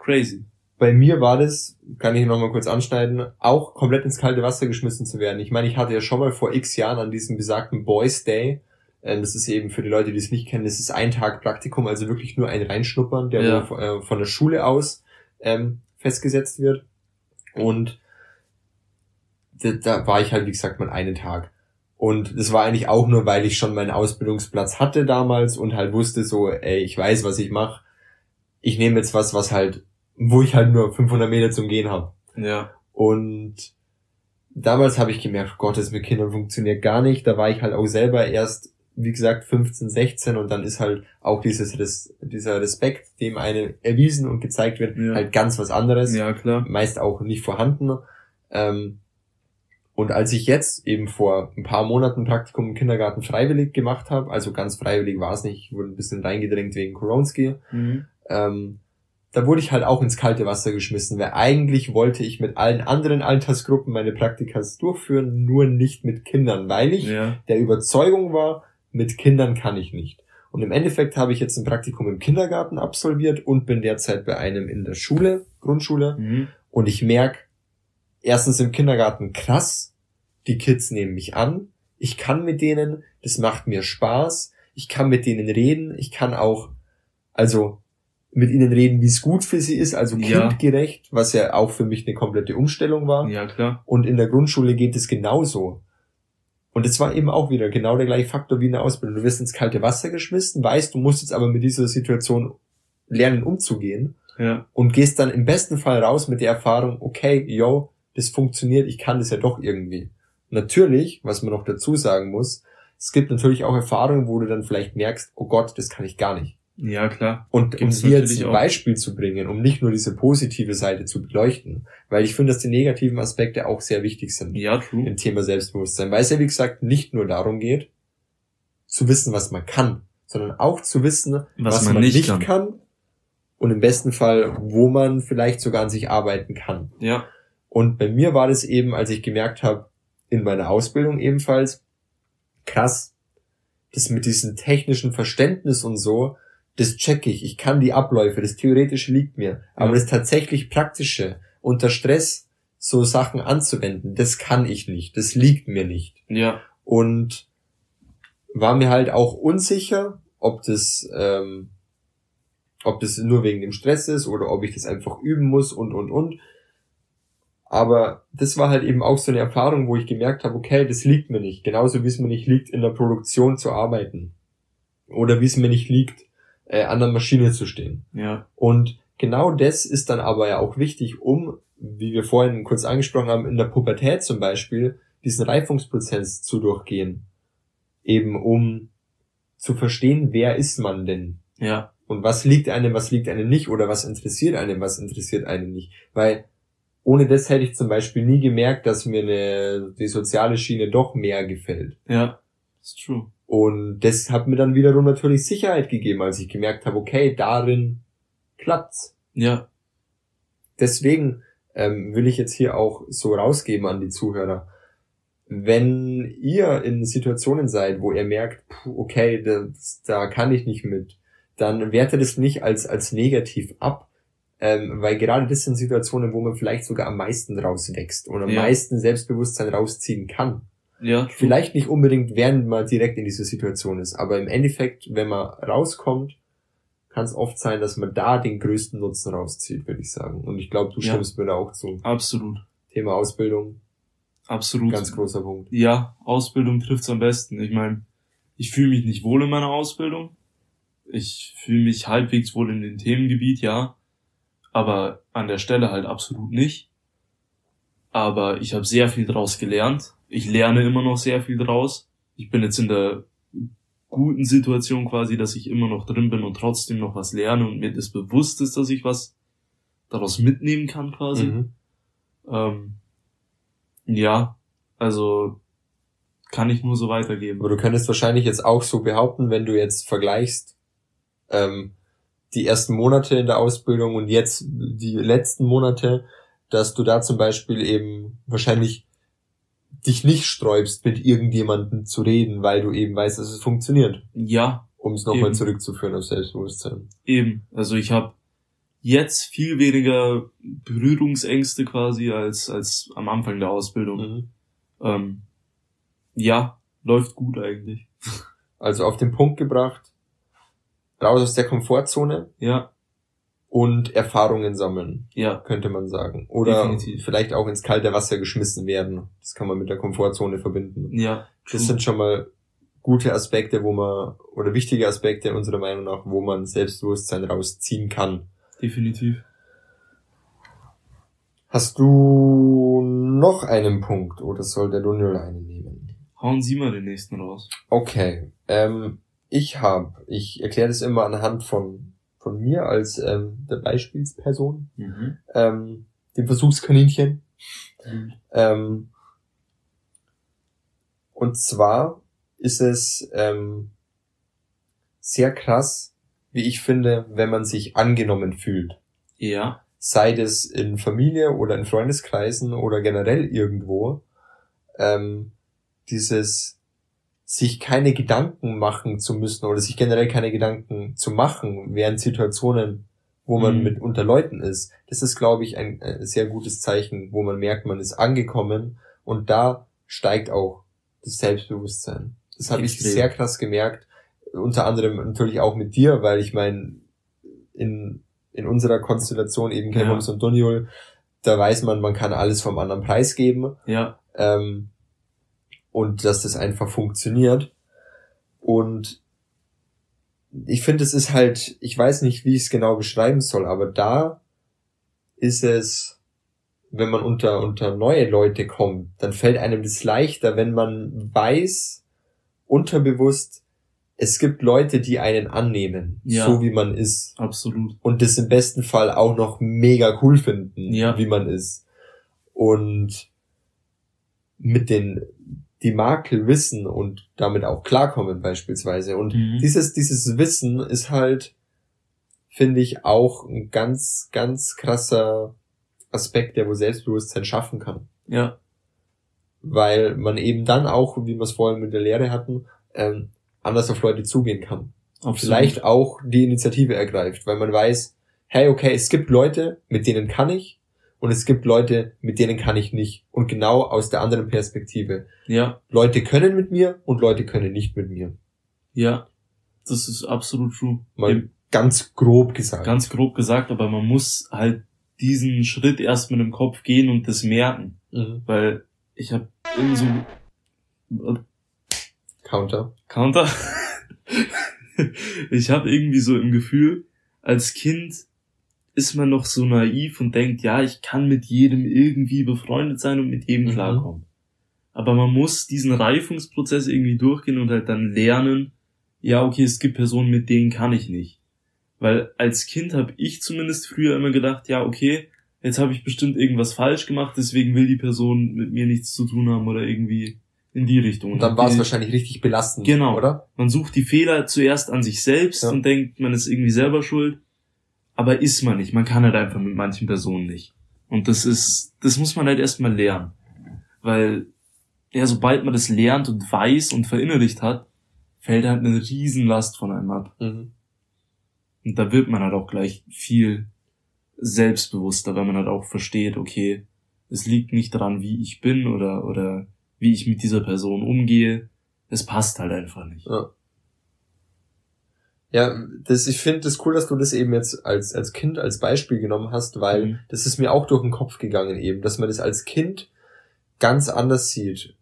Crazy. Bei mir war das, kann ich nochmal kurz anschneiden, auch komplett ins kalte Wasser geschmissen zu werden. Ich meine, ich hatte ja schon mal vor x Jahren an diesem besagten Boys Day, das ist eben für die Leute, die es nicht kennen, das ist ein Tag Praktikum, also wirklich nur ein Reinschnuppern, der ja. von der Schule aus ähm, festgesetzt wird. Und da war ich halt, wie gesagt, mal einen Tag. Und das war eigentlich auch nur, weil ich schon meinen Ausbildungsplatz hatte damals und halt wusste so, ey, ich weiß, was ich mache. Ich nehme jetzt was, was halt, wo ich halt nur fünfhundert Meter zum Gehen habe. Ja. Und damals habe ich gemerkt, Gott, das mit Kindern funktioniert gar nicht. Da war ich halt auch selber erst, wie gesagt, fünfzehn, sechzehn und dann ist halt auch dieses Res- dieser Respekt, dem einem erwiesen und gezeigt wird, ja. halt ganz was anderes. Ja, klar. Meist auch nicht vorhanden. Ähm, und als ich jetzt eben vor ein paar Monaten Praktikum im Kindergarten freiwillig gemacht habe, also ganz freiwillig war es nicht, ich wurde ein bisschen reingedrängt wegen Koronski, mhm. ähm, da wurde ich halt auch ins kalte Wasser geschmissen, weil eigentlich wollte ich mit allen anderen Altersgruppen meine Praktikas durchführen, nur nicht mit Kindern, weil ich ja. der Überzeugung war, mit Kindern kann ich nicht. Und im Endeffekt habe ich jetzt ein Praktikum im Kindergarten absolviert und bin derzeit bei einem in der Schule, Grundschule. Mhm. Und ich merke, erstens im Kindergarten krass, die Kids nehmen mich an, ich kann mit denen, das macht mir Spaß, ich kann mit denen reden, ich kann auch, also mit ihnen reden, wie es gut für sie ist, also kindgerecht, ja. was ja auch für mich eine komplette Umstellung war. Ja, klar. Und in der Grundschule geht es genauso. Und es war eben auch wieder genau der gleiche Faktor wie in der Ausbildung. Du wirst ins kalte Wasser geschmissen, weißt, du musst jetzt aber mit dieser Situation lernen, umzugehen. Ja. Und gehst dann im besten Fall raus mit der Erfahrung, okay, yo, das funktioniert, ich kann das ja doch irgendwie. Natürlich, was man noch dazu sagen muss, es gibt natürlich auch Erfahrungen, wo du dann vielleicht merkst, oh Gott, das kann ich gar nicht. Ja, klar. Und um hier jetzt ein Beispiel zu bringen, um nicht nur diese positive Seite zu beleuchten, weil ich finde, dass die negativen Aspekte auch sehr wichtig sind. Ja, true. Im Thema Selbstbewusstsein, weil es ja, wie gesagt, nicht nur darum geht, zu wissen, was man kann, sondern auch zu wissen, was, was man, man nicht, nicht kann. kann und im besten Fall, wo man vielleicht sogar an sich arbeiten kann. Ja. Und bei mir war das eben, als ich gemerkt habe, in meiner Ausbildung ebenfalls, krass, das mit diesem technischen Verständnis und so, das checke ich, ich kann die Abläufe, das Theoretische liegt mir, aber ja. das tatsächlich Praktische, unter Stress so Sachen anzuwenden, das kann ich nicht, das liegt mir nicht. Ja. Und war mir halt auch unsicher, ob das, ähm, ob das nur wegen dem Stress ist oder ob ich das einfach üben muss und, und, und. Aber das war halt eben auch so eine Erfahrung, wo ich gemerkt habe, okay, das liegt mir nicht, genauso wie es mir nicht liegt, in der Produktion zu arbeiten oder wie es mir nicht liegt, an der Maschine zu stehen. Ja. Und genau das ist dann aber ja auch wichtig, um, wie wir vorhin kurz angesprochen haben, in der Pubertät zum Beispiel, diesen Reifungsprozess zu durchgehen. Eben um zu verstehen, wer ist man denn? Ja. Und was liegt einem, was liegt einem nicht? Oder was interessiert einem, was interessiert einem nicht? Weil ohne das hätte ich zum Beispiel nie gemerkt, dass mir eine, die soziale Schiene doch mehr gefällt. Ja, ist true. Und das hat mir dann wiederum natürlich Sicherheit gegeben, als ich gemerkt habe, okay, darin Platz. Ja. Deswegen ähm, will ich jetzt hier auch so rausgeben an die Zuhörer. Wenn ihr in Situationen seid, wo ihr merkt, puh, okay, das, da kann ich nicht mit, dann wertet es nicht als als negativ ab, ähm, weil gerade das sind Situationen, wo man vielleicht sogar am meisten rauswächst und am ja. meisten Selbstbewusstsein rausziehen kann. Ja. Vielleicht nicht unbedingt, während man direkt in dieser Situation ist, aber im Endeffekt, wenn man rauskommt, kann es oft sein, dass man da den größten Nutzen rauszieht, würde ich sagen. Und ich glaube, du ja. stimmst mir da auch zu. Absolut. Thema Ausbildung. Absolut. Ganz großer Punkt. Ja, Ausbildung trifft's am besten. Ich meine, ich fühle mich nicht wohl in meiner Ausbildung. Ich fühle mich halbwegs wohl in dem Themengebiet, ja. Aber an der Stelle halt absolut nicht. Aber ich habe sehr viel draus gelernt. Ich lerne immer noch sehr viel draus. Ich bin jetzt in der guten Situation quasi, dass ich immer noch drin bin und trotzdem noch was lerne und mir das bewusst ist, dass ich was daraus mitnehmen kann quasi. Mhm. Ähm, Ja, also kann ich nur so weitergeben. Aber du könntest wahrscheinlich jetzt auch so behaupten, wenn du jetzt vergleichst ähm, die ersten Monate in der Ausbildung und jetzt die letzten Monate, dass du da zum Beispiel eben wahrscheinlich dich nicht sträubst, mit irgendjemandem zu reden, weil du eben weißt, dass es funktioniert. Ja. Um es nochmal zurückzuführen auf Selbstbewusstsein. Eben, also ich habe jetzt viel weniger Berührungsängste quasi als als am Anfang der Ausbildung. Mhm. Ähm, ja, läuft gut eigentlich. Also auf den Punkt gebracht, raus aus der Komfortzone. Ja. Und Erfahrungen sammeln, ja, könnte man sagen. Oder definitiv. Vielleicht auch ins kalte Wasser geschmissen werden. Das kann man mit der Komfortzone verbinden. Ja. Das mhm. sind schon mal gute Aspekte, wo man, oder wichtige Aspekte unserer Meinung nach, wo man Selbstbewusstsein rausziehen kann. Definitiv. Hast du noch einen Punkt oder soll der Daniel einen nehmen? Hauen Sie mal den nächsten raus. Okay. Ähm, ich habe, ich erkläre das immer anhand von von mir als ähm, der Beispielsperson, mhm. ähm, dem Versuchskaninchen. Mhm. Ähm, und zwar ist es ähm, sehr krass, wie ich finde, wenn man sich angenommen fühlt. Ja. Sei das in Familie oder in Freundeskreisen oder generell irgendwo, ähm, dieses sich keine Gedanken machen zu müssen oder sich generell keine Gedanken zu machen während Situationen, wo man mhm. mit unter Leuten ist. Das ist, glaube ich, ein sehr gutes Zeichen, wo man merkt, man ist angekommen und da steigt auch das Selbstbewusstsein. Das habe ich sehr krass gemerkt. Unter anderem natürlich auch mit dir, weil ich meine, in in unserer Konstellation eben Kevums ja. und Daniel, da weiß man, man kann alles vom anderen preisgeben. Ja. Ähm, und dass das einfach funktioniert. Und ich finde, es ist halt, ich weiß nicht, wie ich es genau beschreiben soll, aber da ist es, wenn man unter unter neue Leute kommt, dann fällt einem das leichter, wenn man weiß, unterbewusst, es gibt Leute, die einen annehmen, ja, so wie man ist. Absolut. Und das im besten Fall auch noch mega cool finden, ja, wie man ist. Und mit den, die Makel wissen und damit auch klarkommen beispielsweise. Und mhm. dieses, dieses Wissen ist halt, finde ich, auch ein ganz, ganz krasser Aspekt, der wo Selbstbewusstsein schaffen kann. Ja. Weil man eben dann auch, wie wir es vorhin mit der Lehre hatten, ähm, anders auf Leute zugehen kann. Absolut. Vielleicht auch die Initiative ergreift, weil man weiß, hey, okay, es gibt Leute, mit denen kann ich und es gibt Leute, mit denen kann ich nicht. Und genau aus der anderen Perspektive. Ja. Leute können mit mir und Leute können nicht mit mir. Ja, das ist absolut true. Mal Eben. ganz grob gesagt. Ganz grob gesagt, aber man muss halt diesen Schritt erst mit dem Kopf gehen und das merken. Mhm. Weil ich habe irgendwie so... Counter. Counter. Ich habe irgendwie so im Gefühl, als Kind ist man noch so naiv und denkt, ja, ich kann mit jedem irgendwie befreundet sein und mit jedem mhm. klarkommen. Aber man muss diesen Reifungsprozess irgendwie durchgehen und halt dann lernen, ja, okay, es gibt Personen, mit denen kann ich nicht. Weil als Kind habe ich zumindest früher immer gedacht, ja, okay, jetzt habe ich bestimmt irgendwas falsch gemacht, deswegen will die Person mit mir nichts zu tun haben oder irgendwie... in die Richtung. Und dann war es wahrscheinlich richtig belastend, genau, oder? Man sucht die Fehler zuerst an sich selbst ja. und denkt, man ist irgendwie selber schuld. aber ist man nicht. Man kann halt einfach mit manchen Personen nicht. Und das ist, das muss man halt erstmal lernen. Weil, ja, sobald man das lernt und weiß und verinnerlicht hat, fällt halt eine Riesenlast von einem ab. Mhm. Und da wird man halt auch gleich viel selbstbewusster, weil man halt auch versteht, okay, es liegt nicht daran, wie ich bin oder oder wie ich mit dieser Person umgehe. Es passt halt einfach nicht. Ja, ja das, ich finde es cool, dass du das eben jetzt als als Kind als Beispiel genommen hast, weil mhm. das ist mir auch durch den Kopf gegangen eben, dass man das als Kind ganz anders sieht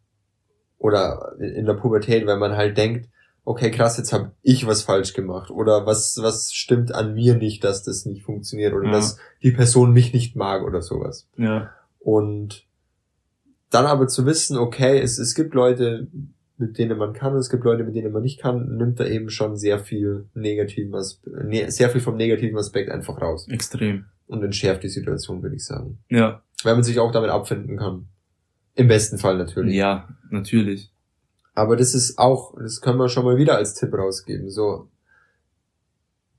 oder in der Pubertät, weil man halt denkt, okay, krass, jetzt habe ich was falsch gemacht oder was was stimmt an mir nicht, dass das nicht funktioniert oder ja. dass die Person mich nicht mag oder sowas. Ja. Und dann aber zu wissen, okay, es es gibt Leute, mit denen man kann und es gibt Leute, mit denen man nicht kann, nimmt da eben schon sehr viel negativen Aspekt, ne, sehr viel vom negativen Aspekt einfach raus. Extrem. Und entschärft die Situation, würde ich sagen. Ja. Weil man sich auch damit abfinden kann. Im besten Fall natürlich. Ja, natürlich. Aber das ist auch, das können wir schon mal wieder als Tipp rausgeben, so.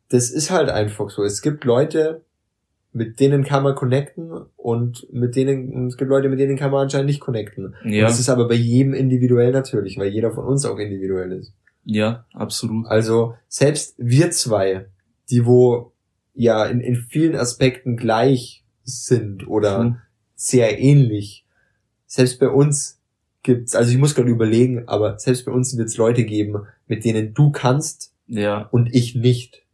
Das ist halt einfach so. Es gibt Leute, mit denen kann man connecten und mit denen, es gibt Leute, mit denen kann man anscheinend nicht connecten. Ja. Und das ist aber bei jedem individuell natürlich, weil jeder von uns auch individuell ist. Ja, absolut. Also, selbst wir zwei, die wo, ja, in, in vielen Aspekten gleich sind oder mhm. sehr ähnlich, selbst bei uns gibt's, also ich muss gerade überlegen, aber selbst bei uns wird's Leute geben, mit denen du kannst ja. und ich nicht.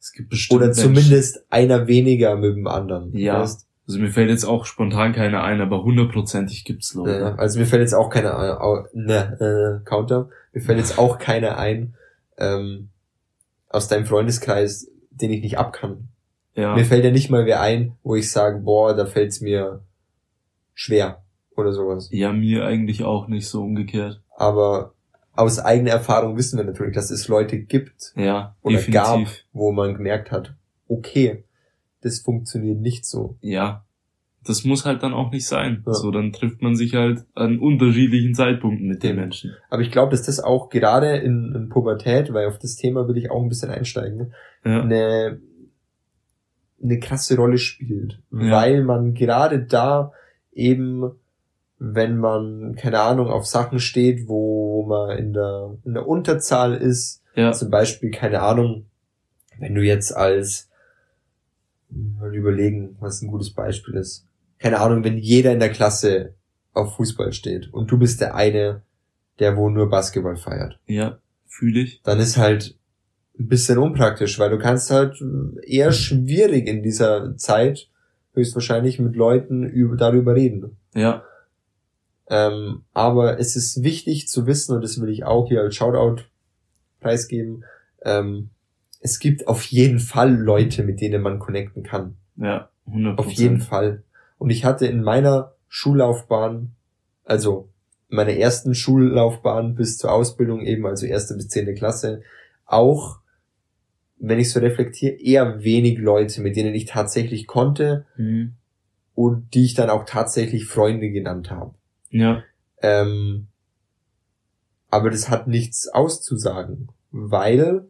Es gibt bestimmt oder zumindest Menschen. Einer weniger mit dem anderen. Ja, weißt? Also mir fällt jetzt auch spontan keiner ein, aber hundertprozentig gibt's Leute. Äh, also mir fällt jetzt auch keiner ein, ne, äh, Counter, mir fällt jetzt auch keiner ein, ähm, aus deinem Freundeskreis, den ich nicht abkann. Ja. Mir fällt ja nicht mal wer ein, wo ich sage, boah, da fällt's mir schwer. Oder sowas. Ja, mir eigentlich auch nicht so umgekehrt. Aber aus eigener Erfahrung wissen wir natürlich, dass es Leute gibt ja, oder definitiv. Gab, wo man gemerkt hat, okay, das funktioniert nicht so. Ja, das muss halt dann auch nicht sein. Ja. So, dann trifft man sich halt an unterschiedlichen Zeitpunkten mit den Menschen. Aber ich glaube, dass das auch gerade in, in Pubertät, weil auf das Thema will ich auch ein bisschen einsteigen, ja. eine, eine krasse Rolle spielt. Ja. Weil man gerade da eben... wenn man, keine Ahnung, auf Sachen steht, wo man in der, in der Unterzahl ist, ja. zum Beispiel, keine Ahnung, wenn du jetzt als, mal überlegen, was ein gutes Beispiel ist, keine Ahnung, wenn jeder in der Klasse auf Fußball steht und du bist der eine, der wo nur Basketball feiert. Ja, fühle ich. Dann ist halt ein bisschen unpraktisch, weil du kannst halt eher schwierig in dieser Zeit höchstwahrscheinlich mit Leuten über, darüber reden. Ja. Ähm, aber es ist wichtig zu wissen, und das will ich auch hier als Shoutout preisgeben, ähm, es gibt auf jeden Fall Leute, mit denen man connecten kann. Ja, hundert Prozent. Auf jeden Fall. Und ich hatte in meiner Schullaufbahn, also meiner ersten Schullaufbahn bis zur Ausbildung eben, also erste bis zehnte Klasse, auch, wenn ich so reflektiere, eher wenig Leute, mit denen ich tatsächlich konnte mhm. und die ich dann auch tatsächlich Freunde genannt habe. Ja. Ähm, aber das hat nichts auszusagen, weil,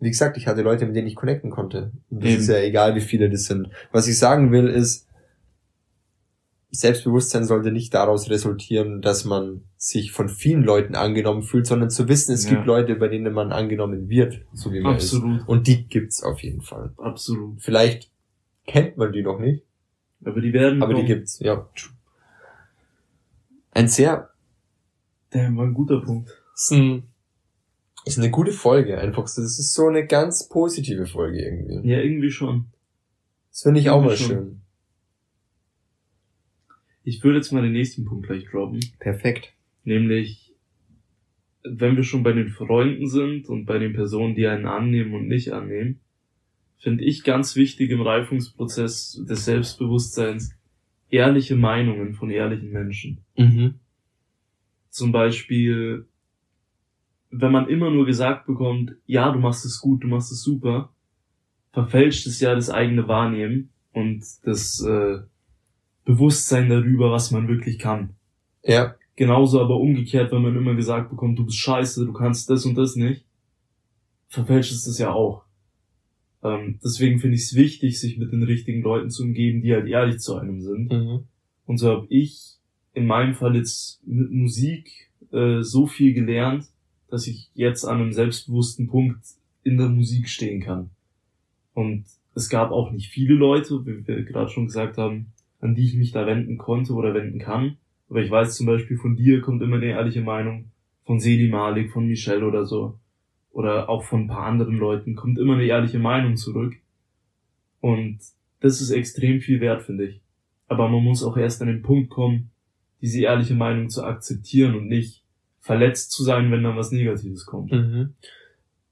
wie gesagt, ich hatte Leute, mit denen ich connecten konnte. Und das Eben. Ist ja egal, wie viele das sind. Was ich sagen will, ist, Selbstbewusstsein sollte nicht daraus resultieren, dass man sich von vielen Leuten angenommen fühlt, sondern zu wissen, es ja. gibt Leute, bei denen man angenommen wird, so wie man Absolut. Ist. Und die gibt's auf jeden Fall. Absolut. Vielleicht kennt man die noch nicht. Aber die werden Aber die gibt's, ja. Ein sehr... Der war ein guter Punkt. Ist, ein, ist eine gute Folge einfach. Das ist so eine ganz positive Folge irgendwie. Ja, irgendwie schon. Das finde ich irgendwie auch mal schon. Schön. Ich würde jetzt mal den nächsten Punkt gleich droppen. Perfekt. Nämlich, wenn wir schon bei den Freunden sind und bei den Personen, die einen annehmen und nicht annehmen, finde ich ganz wichtig im Reifungsprozess des Selbstbewusstseins, ehrliche Meinungen von ehrlichen Menschen. Mhm. Zum Beispiel, wenn man immer nur gesagt bekommt, ja, du machst es gut, du machst es super, verfälscht es ja das eigene Wahrnehmen und das äh, Bewusstsein darüber, was man wirklich kann. Ja. Genauso aber umgekehrt, wenn man immer gesagt bekommt, du bist scheiße, du kannst das und das nicht, verfälscht es das ja auch. Ähm, deswegen finde ich es wichtig, sich mit den richtigen Leuten zu umgeben, die halt ehrlich zu einem sind. Mhm. Und so habe ich in meinem Fall jetzt mit Musik äh, so viel gelernt, dass ich jetzt an einem selbstbewussten Punkt in der Musik stehen kann. Und es gab auch nicht viele Leute, wie wir gerade schon gesagt haben, an die ich mich da wenden konnte oder wenden kann. Aber ich weiß zum Beispiel, von dir kommt immer eine ehrliche Meinung, von Selim Malik, von Michelle oder so. Oder auch von ein paar anderen Leuten kommt immer eine ehrliche Meinung zurück. Und das ist extrem viel wert, finde ich. Aber man muss auch erst an den Punkt kommen, diese ehrliche Meinung zu akzeptieren und nicht verletzt zu sein, wenn dann was Negatives kommt. Mhm.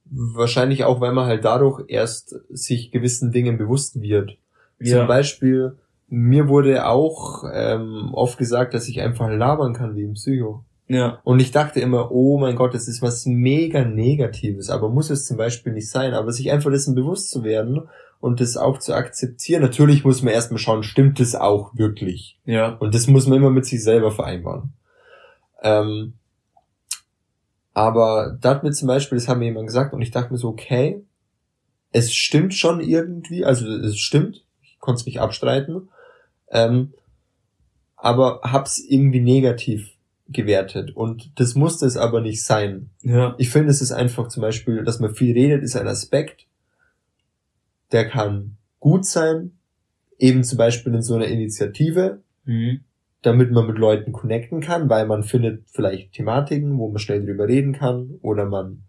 Wahrscheinlich auch, weil man halt dadurch erst sich gewissen Dingen bewusst wird. Ja. Zum Beispiel, mir wurde auch ähm, oft gesagt, dass ich einfach labern kann wie im Psycho. Ja. Und ich dachte immer, oh mein Gott, das ist was mega Negatives, aber muss es zum Beispiel nicht sein. Aber sich einfach dessen bewusst zu werden und das auch zu akzeptieren, natürlich muss man erstmal schauen, stimmt das auch wirklich? Ja. Und das muss man immer mit sich selber vereinbaren. Ähm, aber da hat mir zum Beispiel, das haben mir jemand gesagt und ich dachte mir so, okay, es stimmt schon irgendwie, also es stimmt, ich konnte es nicht abstreiten, ähm, aber hab's irgendwie negativ gewertet und das musste es aber nicht sein. Ja. Ich finde, es ist einfach zum Beispiel, dass man viel redet, ist ein Aspekt, der kann gut sein, eben zum Beispiel in so einer Initiative, mhm. damit man mit Leuten connecten kann, weil man findet vielleicht Thematiken, wo man schnell drüber reden kann oder man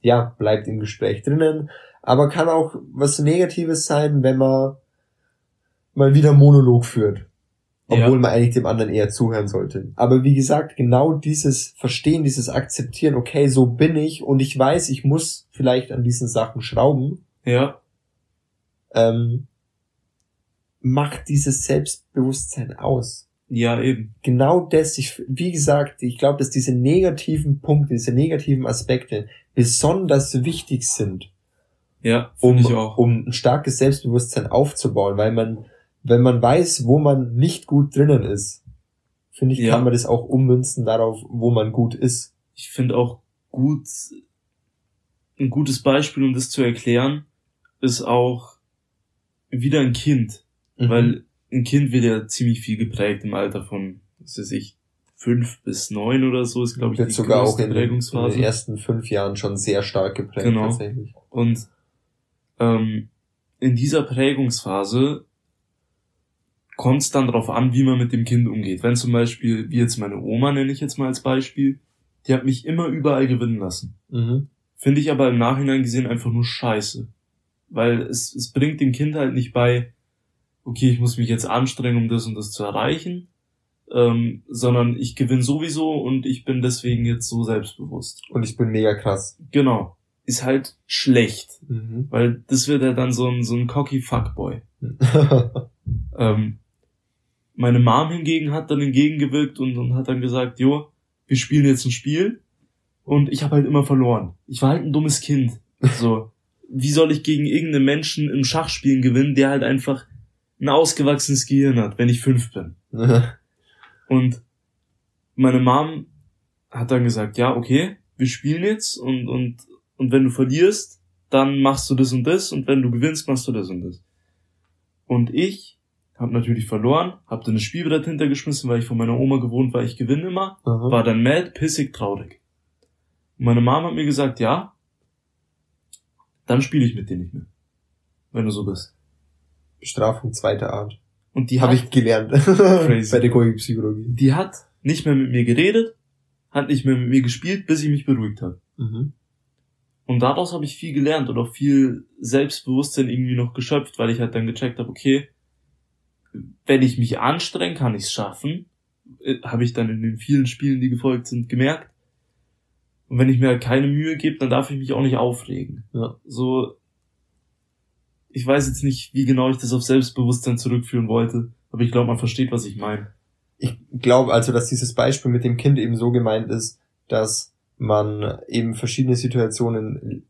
ja bleibt im Gespräch drinnen, aber kann auch was Negatives sein, wenn man mal wieder Monolog führt. Obwohl ja. man eigentlich dem anderen eher zuhören sollte. Aber wie gesagt, genau dieses Verstehen, dieses Akzeptieren, okay, so bin ich und ich weiß, ich muss vielleicht an diesen Sachen schrauben, ja. ähm, macht dieses Selbstbewusstsein aus. Ja, eben. Genau das, ich, wie gesagt, ich glaube, dass diese negativen Punkte, diese negativen Aspekte besonders wichtig sind, ja, um, ich auch. um ein starkes Selbstbewusstsein aufzubauen, weil man wenn man weiß, wo man nicht gut drinnen ist, finde ich, ja. kann man das auch ummünzen darauf, wo man gut ist. Ich finde auch gut, ein gutes Beispiel, um das zu erklären, ist auch wieder ein Kind. Mhm. Weil ein Kind wird ja ziemlich viel geprägt im Alter von, was weiß ich, fünf bis neun oder so, ist, glaube ich, die sogar größte auch in Prägungsphase. In den ersten fünf Jahren schon sehr stark geprägt, genau. tatsächlich. Und ähm, in dieser Prägungsphase kommt es dann drauf an, wie man mit dem Kind umgeht. Wenn zum Beispiel, wie jetzt meine Oma, nenne ich jetzt mal als Beispiel, die hat mich immer überall gewinnen lassen. Mhm. Finde ich aber im Nachhinein gesehen einfach nur scheiße. Weil es, es bringt dem Kind halt nicht bei, okay, ich muss mich jetzt anstrengen, um das und das zu erreichen, ähm, sondern ich gewinne sowieso und ich bin deswegen jetzt so selbstbewusst. Und ich bin mega krass. Genau. Ist halt schlecht. Mhm. Weil das wird ja dann so ein, so ein cocky Fuckboy. ähm, Meine Mom hingegen hat dann entgegengewirkt und, und hat dann gesagt, jo, wir spielen jetzt ein Spiel und ich habe halt immer verloren. Ich war halt ein dummes Kind. So, wie soll ich gegen irgendeinen Menschen im Schachspielen gewinnen, der halt einfach ein ausgewachsenes Gehirn hat, wenn ich fünf bin? Und meine Mom hat dann gesagt, ja, okay, wir spielen jetzt und und und wenn du verlierst, dann machst du das und das und wenn du gewinnst, machst du das und das. Und ich hab natürlich verloren, hab dann das Spielbrett hintergeschmissen, weil ich von meiner Oma gewohnt war, ich gewinne immer, mhm. war dann mad, pissig, traurig. Und meine Mama hat mir gesagt, ja, dann spiele ich mit dir nicht mehr, wenn du so bist. Bestrafung zweiter Art. Und die habe ich gelernt crazy. Bei der Psychologie. Die hat nicht mehr mit mir geredet, hat nicht mehr mit mir gespielt, bis ich mich beruhigt habe. Mhm. Und daraus habe ich viel gelernt und auch viel Selbstbewusstsein irgendwie noch geschöpft, weil ich halt dann gecheckt habe, okay, wenn ich mich anstrenge, kann ich es schaffen. Habe ich dann in den vielen Spielen, die gefolgt sind, gemerkt. Und wenn ich mir halt keine Mühe gebe, dann darf ich mich auch nicht aufregen. Ja. So, ich weiß jetzt nicht, wie genau ich das auf Selbstbewusstsein zurückführen wollte, aber ich glaube, man versteht, was ich meine. Ich glaube also, dass dieses Beispiel mit dem Kind eben so gemeint ist, dass man eben verschiedene Situationen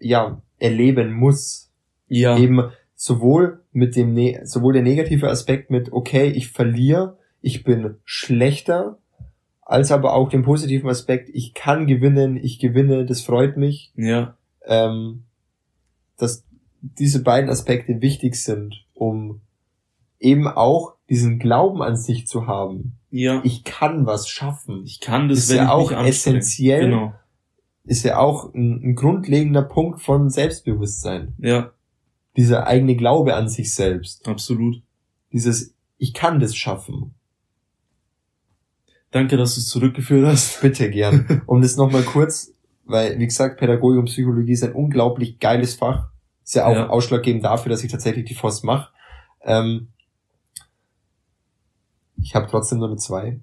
ja erleben muss. Ja. Eben sowohl mit dem ne- sowohl der negative Aspekt mit okay, ich verliere, ich bin schlechter, als aber auch den positiven Aspekt, ich kann gewinnen, ich gewinne, das freut mich. Ja. Ähm, dass diese beiden Aspekte wichtig sind, um eben auch diesen Glauben an sich zu haben. Ja. Ich kann was schaffen. Ich kann das, ist wenn ja ich auch mich anstrenge. Essentiell. Genau. Ist ja auch ein, ein grundlegender Punkt von Selbstbewusstsein. Ja. Dieser eigene Glaube an sich selbst. Absolut. Dieses, ich kann das schaffen. Danke, dass du es zurückgeführt hast. Bitte, gern. Um das nochmal kurz, weil, wie gesagt, Pädagogik und Psychologie ist ein unglaublich geiles Fach. Ist ja auch ja. ausschlaggebend dafür, dass ich tatsächlich die F O S mache. Ähm, ich habe trotzdem nur eine zwei.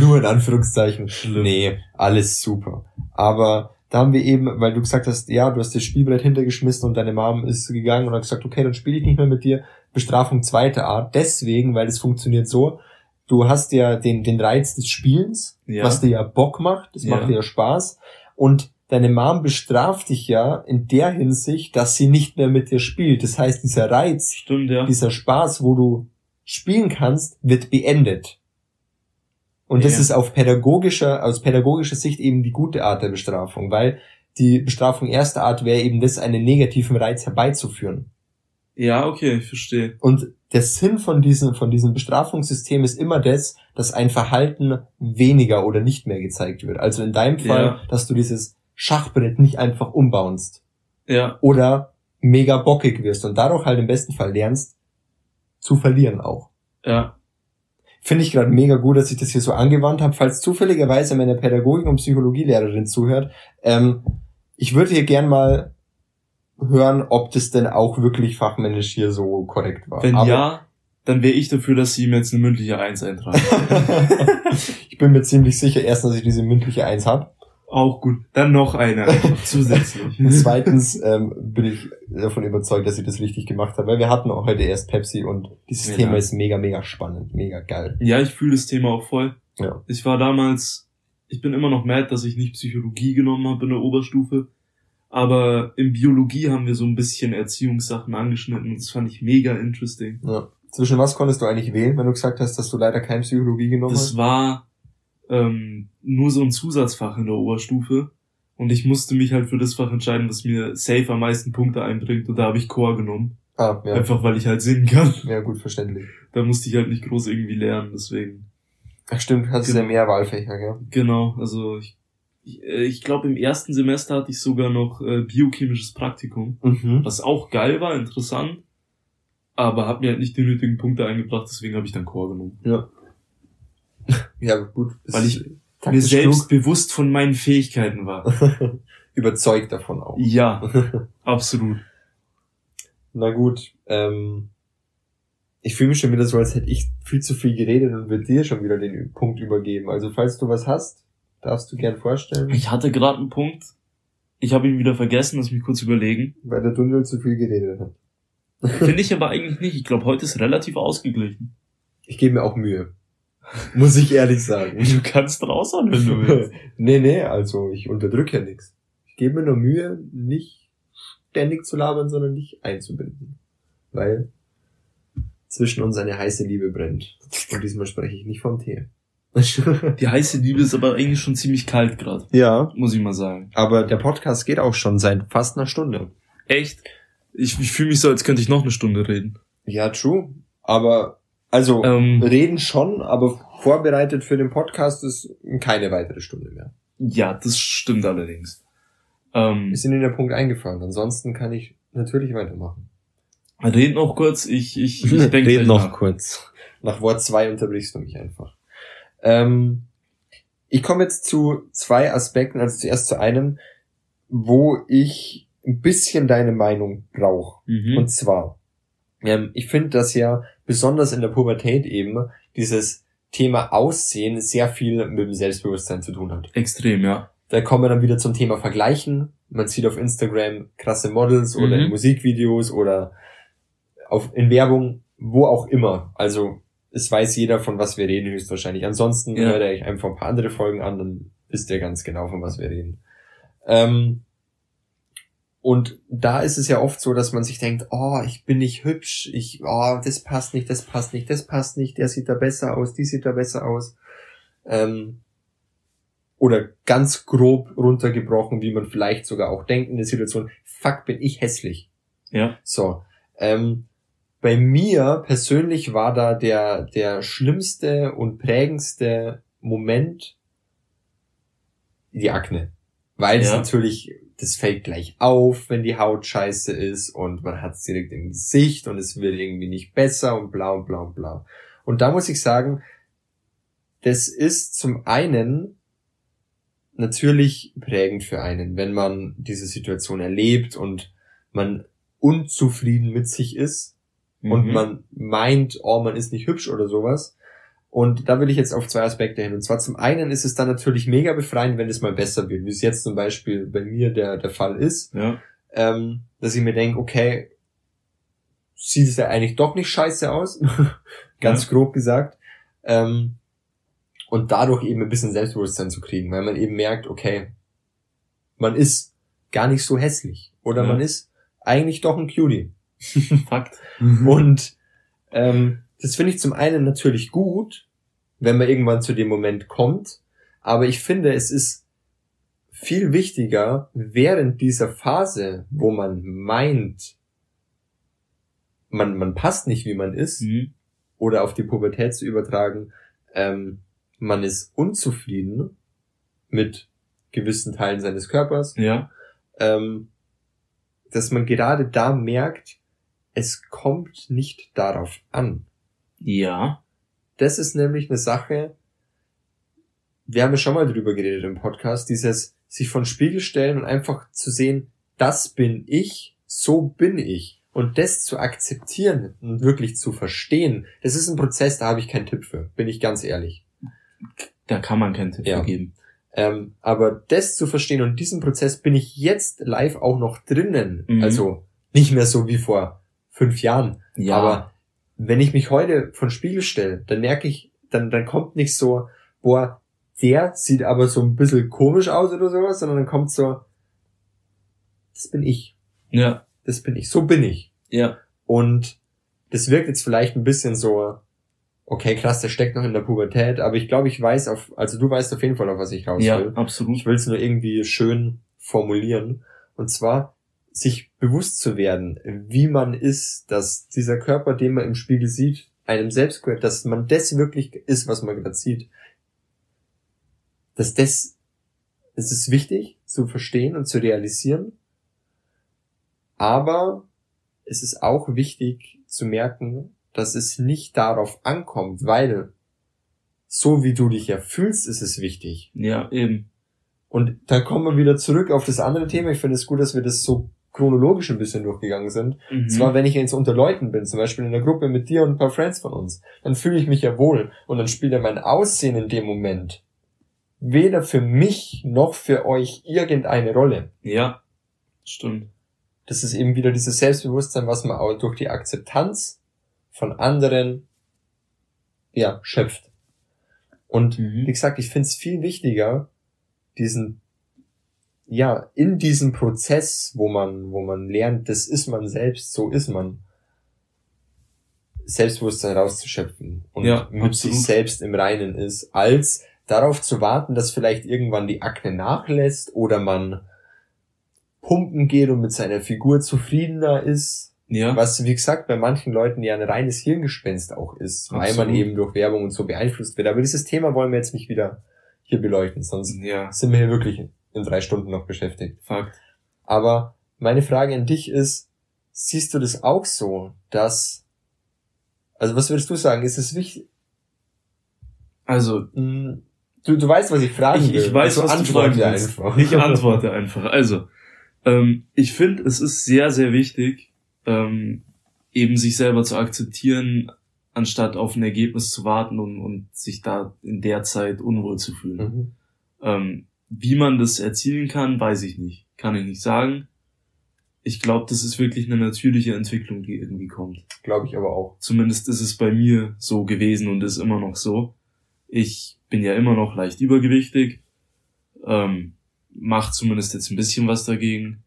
Nur in Anführungszeichen. Schlimm. Nee, alles super. Aber da haben wir eben, weil du gesagt hast, ja, du hast das Spielbrett hintergeschmissen und deine Mom ist gegangen und hat gesagt, okay, dann spiele ich nicht mehr mit dir. Bestrafung zweiter Art. Deswegen, weil es funktioniert so, du hast ja den den Reiz des Spielens, ja. was dir ja Bock macht, das ja. macht dir ja Spaß. Und deine Mom bestraft dich ja in der Hinsicht, dass sie nicht mehr mit dir spielt. Das heißt, dieser Reiz, Stimmt, ja. dieser Spaß, wo du spielen kannst, wird beendet. Und ja. das ist auf pädagogischer, aus pädagogischer Sicht eben die gute Art der Bestrafung, weil die Bestrafung erster Art wäre eben das, einen negativen Reiz herbeizuführen. Ja, okay, ich verstehe. Und der Sinn von diesem, von diesem Bestrafungssystem ist immer das, dass ein Verhalten weniger oder nicht mehr gezeigt wird. Also in deinem Fall, ja. dass du dieses Schachbrett nicht einfach umbounst. Ja. Oder mega bockig wirst und dadurch halt im besten Fall lernst, zu verlieren auch. Ja. Finde ich gerade mega gut, dass ich das hier so angewandt habe. Falls zufälligerweise meine Pädagogik- und Psychologielehrerin zuhört, ähm, ich würde hier gern mal hören, ob das denn auch wirklich fachmännisch hier so korrekt war. Wenn Aber ja, dann wäre ich dafür, dass sie mir jetzt eine mündliche eins eintragen. Ich bin mir ziemlich sicher, erstens, dass ich diese mündliche eins habe. Auch gut. Dann noch eine zusätzlich. Zweitens ähm, bin ich davon überzeugt, dass ich das richtig gemacht habe, weil wir hatten auch heute erst Pepsi und dieses ja. Thema ist mega, mega spannend, mega geil. Ja, ich fühle das Thema auch voll. Ja. Ich war damals, ich bin immer noch mad, dass ich nicht Psychologie genommen habe in der Oberstufe, aber in Biologie haben wir so ein bisschen Erziehungssachen angeschnitten und das fand ich mega interesting. Ja. Zwischen was konntest du eigentlich wählen, wenn du gesagt hast, dass du leider kein Psychologie genommen das hast? Das war... Ähm, nur so ein Zusatzfach in der Oberstufe und ich musste mich halt für das Fach entscheiden, was mir safe am meisten Punkte einbringt und da habe ich Chor genommen. Ah, ja. Einfach, weil ich halt singen kann. Ja, gut, verständlich. Da musste ich halt nicht groß irgendwie lernen, deswegen. Ach stimmt, hattest du ja mehr Wahlfächer, gell? Genau, also ich, ich, ich glaube im ersten Semester hatte ich sogar noch äh, biochemisches Praktikum, mhm. was auch geil war, interessant, aber hat mir halt nicht die nötigen Punkte eingebracht, deswegen habe ich dann Chor genommen. Ja. Ja, gut. Weil ich mir selbst bewusst von meinen Fähigkeiten war. Überzeugt davon auch. Ja, absolut. Na gut, ähm, ich fühle mich schon wieder so, als hätte ich viel zu viel geredet und würde dir schon wieder den Punkt übergeben. Also falls du was hast, darfst du gern vorstellen. Ich hatte gerade einen Punkt, ich habe ihn wieder vergessen, lass mich kurz überlegen. Weil der Daniel zu viel geredet hat. Finde ich aber eigentlich nicht. Ich glaube, heute ist relativ ausgeglichen. Ich gebe mir auch Mühe. Muss ich ehrlich sagen. Du kannst raushauen, wenn du willst. Nee, nee, also ich unterdrücke ja nichts. Ich gebe mir nur Mühe, nicht ständig zu labern, sondern dich einzubinden. Weil zwischen uns eine heiße Liebe brennt. Und diesmal spreche ich nicht vom Tee. Die heiße Liebe ist aber eigentlich schon ziemlich kalt gerade. Ja. Muss ich mal sagen. Aber der Podcast geht auch schon seit fast einer Stunde. Echt? Ich, ich fühle mich so, als könnte ich noch eine Stunde reden. Ja, true. Aber... Also, ähm, reden schon, aber vorbereitet für den Podcast ist keine weitere Stunde mehr. Ja, das stimmt allerdings. Ähm, ist Ihnen der Punkt eingefallen? Ansonsten kann ich natürlich weitermachen. Red noch kurz, ich, ich, ich denke Red noch nach. kurz. Nach Wort zwei unterbrichst du mich einfach. Ähm, ich komme jetzt zu zwei Aspekten, also zuerst zu einem, wo ich ein bisschen deine Meinung brauche. Mhm. Und zwar, ähm, ich finde das ja... besonders in der Pubertät eben, dieses Thema Aussehen sehr viel mit dem Selbstbewusstsein zu tun hat. Extrem, ja. Da kommen wir dann wieder zum Thema Vergleichen. Man sieht auf Instagram krasse Models mhm. oder in Musikvideos oder auf in Werbung, wo auch immer. Also es weiß jeder, von was wir reden höchstwahrscheinlich. Ansonsten ja. hört ihr euch einfach ein paar andere Folgen an, dann wisst ihr ganz genau, von was wir reden. Ähm, Und da ist es ja oft so, dass man sich denkt, oh, ich bin nicht hübsch, ich, oh, das passt nicht, das passt nicht, das passt nicht, der sieht da besser aus, die sieht da besser aus. Ähm, oder ganz grob runtergebrochen, wie man vielleicht sogar auch denkt in der Situation, fuck, bin ich hässlich. Ja. So. Ähm, bei mir persönlich war da der, der schlimmste und prägendste Moment die Akne. Weil es ja. natürlich, das fällt gleich auf, wenn die Haut scheiße ist und man hat es direkt im Gesicht und es wird irgendwie nicht besser und bla und bla und bla. Und da muss ich sagen, das ist zum einen natürlich prägend für einen, wenn man diese Situation erlebt und man unzufrieden mit sich ist mhm. und man meint, oh, man ist nicht hübsch oder sowas. Und da will ich jetzt auf zwei Aspekte hin. Und zwar zum einen ist es dann natürlich mega befreiend, wenn es mal besser wird, wie es jetzt zum Beispiel bei mir der, der Fall ist, ja. ähm, dass ich mir denke, okay, sieht es ja eigentlich doch nicht scheiße aus, ganz ja. grob gesagt, ähm, und dadurch eben ein bisschen Selbstbewusstsein zu kriegen, weil man eben merkt, okay, man ist gar nicht so hässlich oder ja. man ist eigentlich doch ein Cutie. Fakt. Und ähm, das finde ich zum einen natürlich gut, wenn man irgendwann zu dem Moment kommt, aber ich finde, es ist viel wichtiger, während dieser Phase, wo man meint, man man passt nicht, wie man ist, mhm. oder auf die Pubertät zu übertragen, ähm, man ist unzufrieden mit gewissen Teilen seines Körpers, ja. ähm, dass man gerade da merkt, es kommt nicht darauf an. Ja. Das ist nämlich eine Sache, wir haben ja schon mal drüber geredet im Podcast, dieses sich vor den Spiegel stellen und einfach zu sehen, das bin ich, so bin ich. Und das zu akzeptieren und wirklich zu verstehen, das ist ein Prozess, da habe ich keinen Tipp für, bin ich ganz ehrlich. Da kann man keinen Tipp ja. geben. Ähm, aber das zu verstehen und diesen Prozess bin ich jetzt live auch noch drinnen. Mhm. Also nicht mehr so wie vor fünf Jahren. Ja. Aber wenn ich mich heute vor den Spiegel stelle, dann merke ich, dann dann kommt nicht so, boah, der sieht aber so ein bisschen komisch aus oder sowas, sondern dann kommt so, das bin ich. Ja. Das bin ich. So bin ich. Ja. Und das wirkt jetzt vielleicht ein bisschen so, okay, krass, der steckt noch in der Pubertät, aber ich glaube, ich weiß auf, also du weißt auf jeden Fall, auf was ich raus will. Ja, absolut. Ich will es nur irgendwie schön formulieren. Und zwar, sich bewusst zu werden, wie man ist, dass dieser Körper, den man im Spiegel sieht, einem selbst gehört, dass man das wirklich ist, was man gerade sieht. Dass das, es ist wichtig zu verstehen und zu realisieren. Aber es ist auch wichtig zu merken, dass es nicht darauf ankommt, weil so wie du dich ja fühlst, ist es wichtig. Ja, eben. Und da kommen wir wieder zurück auf das andere Thema. Ich finde es gut, dass wir das so chronologisch ein bisschen durchgegangen sind. Mhm. Und zwar, wenn ich jetzt unter Leuten bin, zum Beispiel in einer Gruppe mit dir und ein paar Friends von uns, dann fühle ich mich ja wohl und dann spielt ja mein Aussehen in dem Moment weder für mich noch für euch irgendeine Rolle. Ja, stimmt. Das ist eben wieder dieses Selbstbewusstsein, was man auch durch die Akzeptanz von anderen, ja, schöpft. Und mhm. wie gesagt, ich finde es viel wichtiger, diesen, ja, in diesem Prozess, wo man, wo man lernt, das ist man selbst, so ist man, Selbstbewusstsein rauszuschöpfen und ja, mit absolut. Sich selbst im Reinen ist, als darauf zu warten, dass vielleicht irgendwann die Akne nachlässt oder man pumpen geht und mit seiner Figur zufriedener ist. Ja. Was, wie gesagt, bei manchen Leuten ja ein reines Hirngespenst auch ist, weil Absolut. Man eben durch Werbung und so beeinflusst wird. Aber dieses Thema wollen wir jetzt nicht wieder hier beleuchten, sonst ja. sind wir hier wirklich in drei Stunden noch beschäftigt. Fakt. Aber meine Frage an dich ist, siehst du das auch so, dass, also was würdest du sagen, ist es wichtig? Also, du, du weißt, was ich fragen ich, will. Ich weiß, also, was du fragen willst. Ich antworte einfach. Also, ähm, ich finde, es ist sehr, sehr wichtig, Ähm, eben sich selber zu akzeptieren, anstatt auf ein Ergebnis zu warten und, und sich da in der Zeit unwohl zu fühlen. Mhm. Ähm, wie man das erzielen kann, weiß ich nicht. Kann ich nicht sagen. Ich glaube, das ist wirklich eine natürliche Entwicklung, die irgendwie kommt. Glaube ich aber auch. Zumindest ist es bei mir so gewesen und ist immer noch so. Ich bin ja immer noch leicht übergewichtig, ähm, mache zumindest jetzt ein bisschen was dagegen,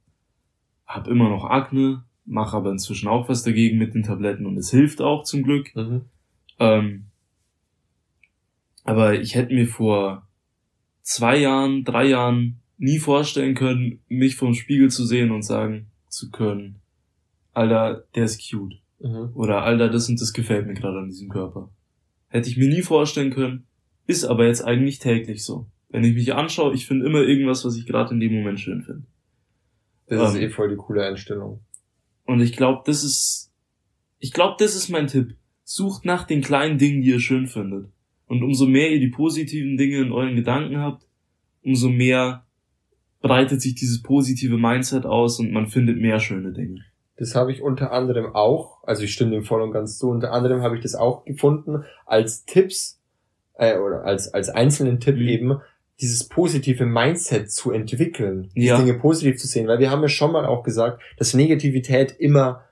hab immer noch Akne, mache aber inzwischen auch was dagegen mit den Tabletten und es hilft auch zum Glück. Mhm. Ähm, aber ich hätte mir vor zwei Jahren, drei Jahren nie vorstellen können, mich vorm Spiegel zu sehen und sagen zu können, Alter, der ist cute. Mhm. Oder Alter, das und das gefällt mir gerade an diesem Körper. Hätte ich mir nie vorstellen können, ist aber jetzt eigentlich täglich so. Wenn ich mich anschaue, ich finde immer irgendwas, was ich gerade in dem Moment schön finde. Das ähm, ist eh voll die coole Einstellung. Und ich glaube, das ist, ich glaube, das ist mein Tipp. Sucht nach den kleinen Dingen, die ihr schön findet. Und umso mehr ihr die positiven Dinge in euren Gedanken habt, umso mehr breitet sich dieses positive Mindset aus und man findet mehr schöne Dinge. Das habe ich unter anderem auch, also ich stimme dem voll und ganz zu, unter anderem habe ich das auch gefunden, als Tipps, äh, oder als als einzelnen Tipp mhm. eben, dieses positive Mindset zu entwickeln, ja. die Dinge positiv zu sehen, weil wir haben ja schon mal auch gesagt, dass Negativität immer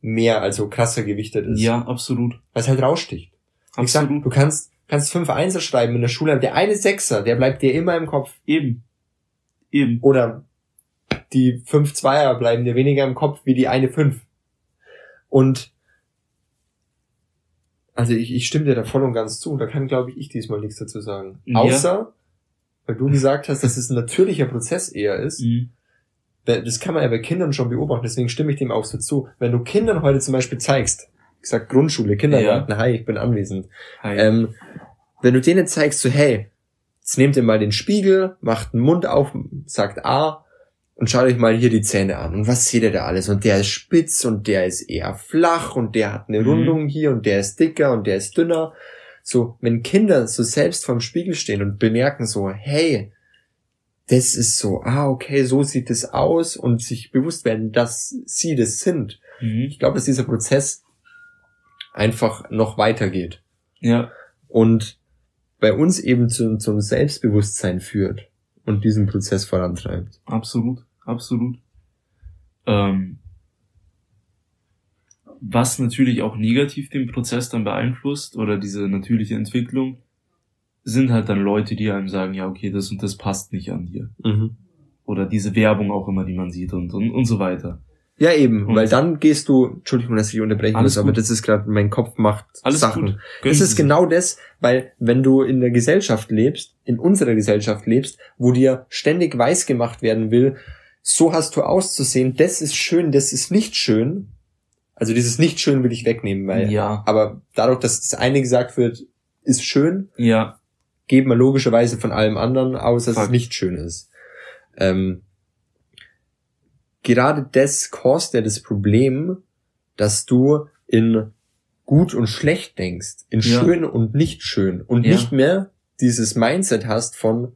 mehr, also krasser gewichtet ist. Ja, absolut. Weil es halt raussticht. Absolut. Ich sag, du kannst kannst fünf Einser schreiben in der Schule, aber der eine Sechser, der bleibt dir immer im Kopf. Eben. Eben. Oder die fünf Zweier bleiben dir weniger im Kopf wie die eine Fünf. Und also ich, ich stimme dir da voll und ganz zu. Da kann, glaube ich, ich diesmal nichts dazu sagen. Ja. Außer, weil du gesagt hast, dass es ein natürlicher Prozess eher ist. Mhm. Das kann man ja bei Kindern schon beobachten. Deswegen stimme ich dem auch so zu. Wenn du Kindern heute zum Beispiel zeigst, ich sag Grundschule, Kindergarten, ja. hi, ich bin anwesend. Hi. Ähm, wenn du denen zeigst, so hey, jetzt nehmt ihr mal den Spiegel, macht den Mund auf, sagt A, und schaut euch mal hier die Zähne an. Und was seht ihr da alles? Und der ist spitz und der ist eher flach und der hat eine Rundung mhm. hier und der ist dicker und der ist dünner. So, wenn Kinder so selbst vorm Spiegel stehen und bemerken so, hey, das ist so, ah, okay, so sieht das aus und sich bewusst werden, dass sie das sind. Mhm. Ich glaube, dass dieser Prozess einfach noch weitergeht. Ja. Und bei uns eben zum, zum Selbstbewusstsein führt. Und diesen Prozess vorantreibt. Absolut, absolut. Ähm, was natürlich auch negativ den Prozess dann beeinflusst oder diese natürliche Entwicklung, sind halt dann Leute, die einem sagen, ja okay, das und das passt nicht an dir. Mhm. Oder diese Werbung auch immer, die man sieht und und, und so weiter. Ja eben, und weil dann gehst du, Entschuldigung, dass ich unterbrechen muss, aber das ist gerade, mein Kopf macht alles Sachen. Das ist genau das, weil wenn du in der Gesellschaft lebst, in unserer Gesellschaft lebst, wo dir ständig weiß gemacht werden will, so hast du auszusehen, das ist schön, das ist nicht schön. Also dieses nicht schön will ich wegnehmen, weil ja. aber dadurch, dass das eine gesagt wird, ist schön, ja. geht man logischerweise von allem anderen aus, dass Fuck. es nicht schön ist. Ähm, Gerade das kostet ja das Problem, dass du in gut und schlecht denkst, in ja. schön und nicht schön und ja. nicht mehr dieses Mindset hast von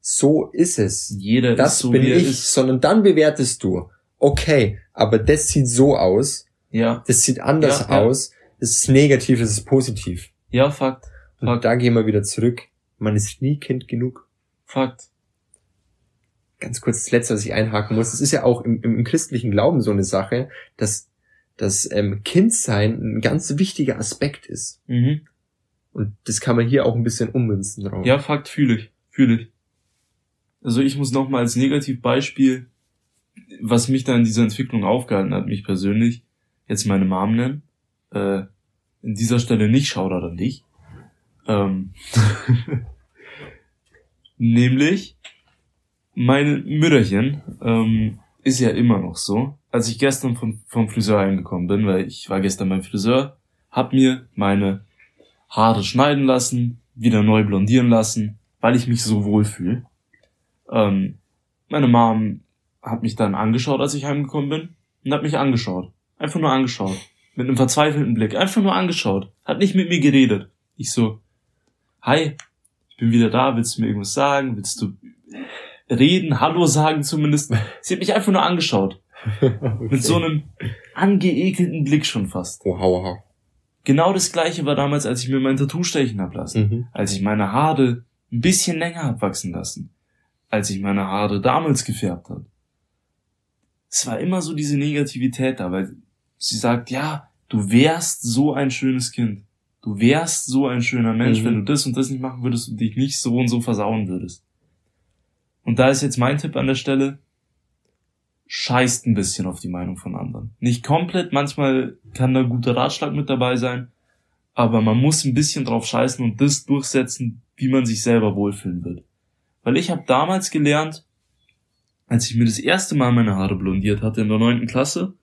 so ist es, jeder das ist so, bin ich, ist. Sondern dann bewertest du, okay, aber das sieht so aus, ja. das sieht anders ja, ja. aus, das ist negativ, das ist positiv. Ja, Fakt. Und Fakt. Da gehen wir wieder zurück, man ist nie Kind genug. Fakt. Ganz kurz das Letzte, was ich einhaken muss, es ist ja auch im, im christlichen Glauben so eine Sache, dass das ähm, Kindsein ein ganz wichtiger Aspekt ist. Mhm. Und das kann man hier auch ein bisschen ummünzen drauf. Ja, Fakt, fühle ich, fühle ich. Also ich muss nochmal als Negativbeispiel, was mich da in dieser Entwicklung aufgehalten hat, mich persönlich, jetzt meine Mom nennen, äh, in dieser Stelle nicht Shoutout an dich, ähm, nämlich mein Mütterchen ähm, ist ja immer noch so. Als ich gestern vom, vom Friseur heimgekommen bin, weil ich war gestern beim Friseur, hab mir meine Haare schneiden lassen, wieder neu blondieren lassen, weil ich mich so wohl fühle. Ähm, meine Mom hat mich dann angeschaut, als ich heimgekommen bin, und hat mich angeschaut. Einfach nur angeschaut. Mit einem verzweifelten Blick. Einfach nur angeschaut. Hat nicht mit mir geredet. Ich so, hi, ich bin wieder da, willst du mir irgendwas sagen? Willst du reden, Hallo sagen zumindest. Sie hat mich einfach nur angeschaut. Okay. Mit so einem angeekelten Blick schon fast. Oha, oha. Genau das Gleiche war damals, als ich mir mein Tattoo stechen habe lassen. Mhm. Als ich meine Haare ein bisschen länger habe wachsen lassen. Als ich meine Haare damals gefärbt habe. Es war immer so diese Negativität da, weil sie sagt, ja, du wärst so ein schönes Kind. Du wärst so ein schöner Mensch, mhm. wenn du das und das nicht machen würdest und dich nicht so und so versauen würdest. Und da ist jetzt mein Tipp an der Stelle, scheißt ein bisschen auf die Meinung von anderen. Nicht komplett, manchmal kann da ein guter Ratschlag mit dabei sein, aber man muss ein bisschen drauf scheißen und das durchsetzen, wie man sich selber wohlfühlen wird. Weil ich habe damals gelernt, als ich mir das erste Mal meine Haare blondiert hatte in der neunten Klasse,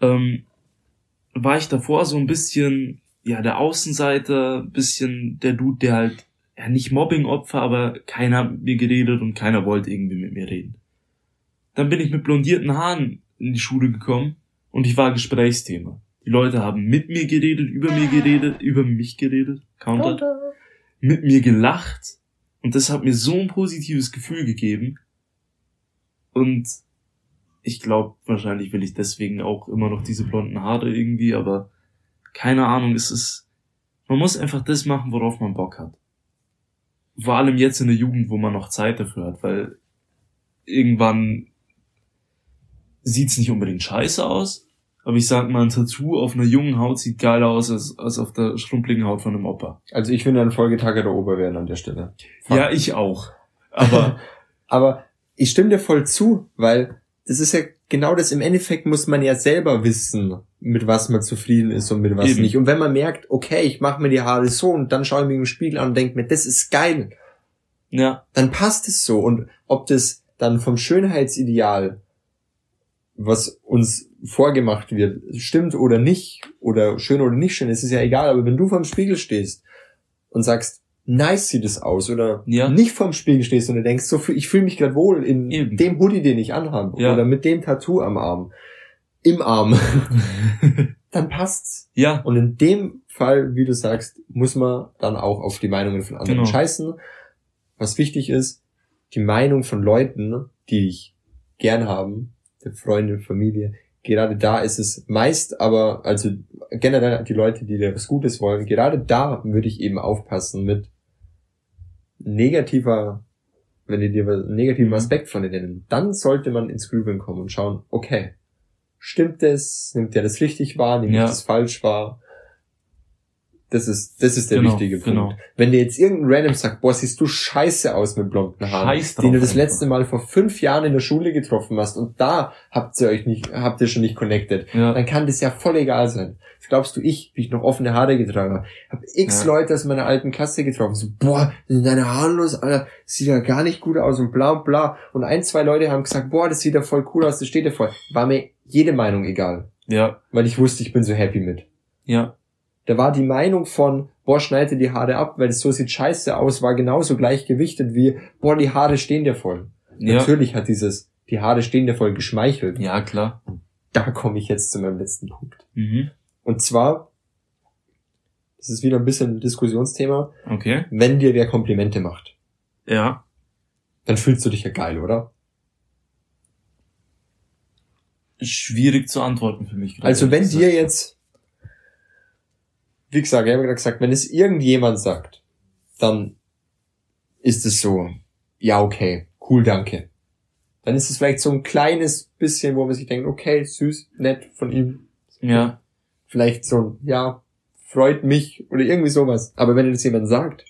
ähm, war ich davor so ein bisschen, ja, der Außenseiter, bisschen der Dude, der halt, ja, nicht Mobbing-Opfer, aber keiner hat mit mir geredet und keiner wollte irgendwie mit mir reden. Dann bin ich mit blondierten Haaren in die Schule gekommen und ich war Gesprächsthema. Die Leute haben mit mir geredet, über mir geredet, über mich geredet, Counter, mit mir gelacht. Und das hat mir so ein positives Gefühl gegeben. Und ich glaube, wahrscheinlich will ich deswegen auch immer noch diese blonden Haare irgendwie, aber keine Ahnung, es ist, man muss einfach das machen, worauf man Bock hat. Vor allem jetzt in der Jugend, wo man noch Zeit dafür hat, weil irgendwann sieht's nicht unbedingt scheiße aus, aber ich sag mal, ein Tattoo auf einer jungen Haut sieht geiler aus, als, als auf der schrumpeligen Haut von einem Opa. Also ich finde, an Folgetage der Opa werden an der Stelle. Fuck. Ja, ich auch. Aber, aber ich stimme dir voll zu, weil das ist ja genau das, im Endeffekt muss man ja selber wissen, mit was man zufrieden ist und mit was Eben. nicht. Und wenn man merkt, okay, ich mache mir die Haare so und dann schaue ich mich im Spiegel an und denke mir, das ist geil, ja, dann passt es so. Und ob das dann vom Schönheitsideal, was uns vorgemacht wird, stimmt oder nicht, oder schön oder nicht schön, es ist ja egal, aber wenn du vorm Spiegel stehst und sagst, nice sieht es aus, oder ja, nicht vorm Spiegel stehst und du denkst, so, ich fühle mich gerade wohl in Eben. dem Hoodie, den ich anhabe, ja, oder mit dem Tattoo am Arm, im Arm, dann passt's. Ja. Und in dem Fall, wie du sagst, muss man dann auch auf die Meinungen von anderen genau. scheißen. Was wichtig ist, die Meinung von Leuten, die dich gern haben, der Freunde, Familie, gerade da ist es meist, aber also generell die Leute, die dir was Gutes wollen, gerade da würde ich eben aufpassen mit negativer, wenn die dir einen negativen Aspekt von dir nennen, dann sollte man ins Grübeln kommen und schauen, okay, stimmt das, nimmt der das richtig wahr, nimmt ja. das falsch wahr? Das ist, das ist der genau, wichtige Punkt. Genau. Wenn dir jetzt irgendein Random sagt, boah, siehst du scheiße aus mit blonden Haaren, drauf, den du das letzte Mal vor fünf Jahren in der Schule getroffen hast und da habt ihr euch nicht, habt ihr schon nicht connected, ja, dann kann das ja voll egal sein. Was glaubst du, ich, wie ich noch offene Haare getragen habe, hab x ja. Leute aus meiner alten Klasse getroffen, so, boah, sind deine Haare los, Alter, sieht ja gar nicht gut aus und bla, bla. Und ein, zwei Leute haben gesagt, boah, das sieht ja voll cool aus, das steht ja voll. War mir jede Meinung egal. Ja. Weil ich wusste, ich bin so happy mit. Ja. Da war die Meinung von, boah, schneid dir die Haare ab, weil das so sieht scheiße aus, war genauso gleichgewichtet wie, boah, die Haare stehen dir voll. Ja. Natürlich hat dieses, die Haare stehen dir voll geschmeichelt. Ja, klar. Da komme ich jetzt zu meinem letzten Punkt. Mhm. Und zwar, das ist wieder ein bisschen ein Diskussionsthema. Okay. Wenn dir wer Komplimente macht. Ja. Dann fühlst du dich ja geil, oder? Schwierig zu antworten für mich. Also wenn dir jetzt, wie gesagt, ich habe gerade gesagt, wenn es irgendjemand sagt, dann ist es so, ja, okay, cool, danke. Dann ist es vielleicht so ein kleines bisschen, wo man sich denkt, okay, süß, nett von ihm. Ja. Vielleicht so ein, ja, freut mich oder irgendwie sowas. Aber wenn dir das jemand sagt,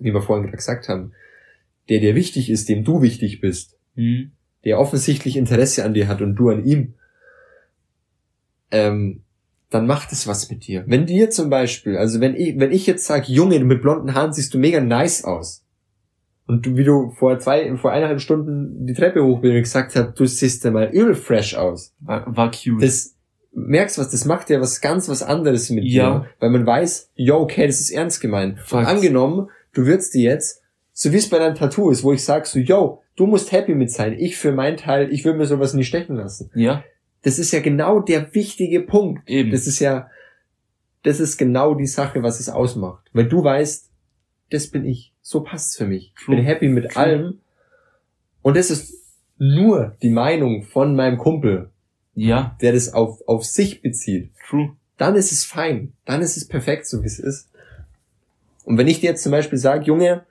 wie wir vorhin gerade gesagt haben, der dir wichtig ist, dem du wichtig bist, mhm, der offensichtlich Interesse an dir hat und du an ihm, ähm, dann macht es was mit dir. Wenn dir zum Beispiel, also wenn ich, wenn ich jetzt sage, Junge, mit blonden Haaren siehst du mega nice aus. Und du, wie du vor zwei, vor eineinhalb Stunden die Treppe hoch bin und gesagt hast, du siehst ja mal übel fresh aus. War, war cute. Das, merkst was, das macht ja was ganz was anderes mit ja. dir. Weil man weiß, yo, okay, das ist ernst gemeint. Und angenommen, du würdest dir jetzt, so wie es bei deinem Tattoo ist, wo ich sag so, yo, du musst happy mit sein. Ich für meinen Teil, ich würde mir sowas nicht stechen lassen. Ja. Das ist ja genau der wichtige Punkt. Eben. Das ist ja, das ist genau die Sache, was es ausmacht. Weil du weißt, das bin ich. So passt's für mich. Ich bin happy mit True. allem. Und das ist nur die Meinung von meinem Kumpel. Ja. Der das auf, auf sich bezieht. True. Dann ist es fein. Dann ist es perfekt, so wie es ist. Und wenn ich dir jetzt zum Beispiel sage, Junge,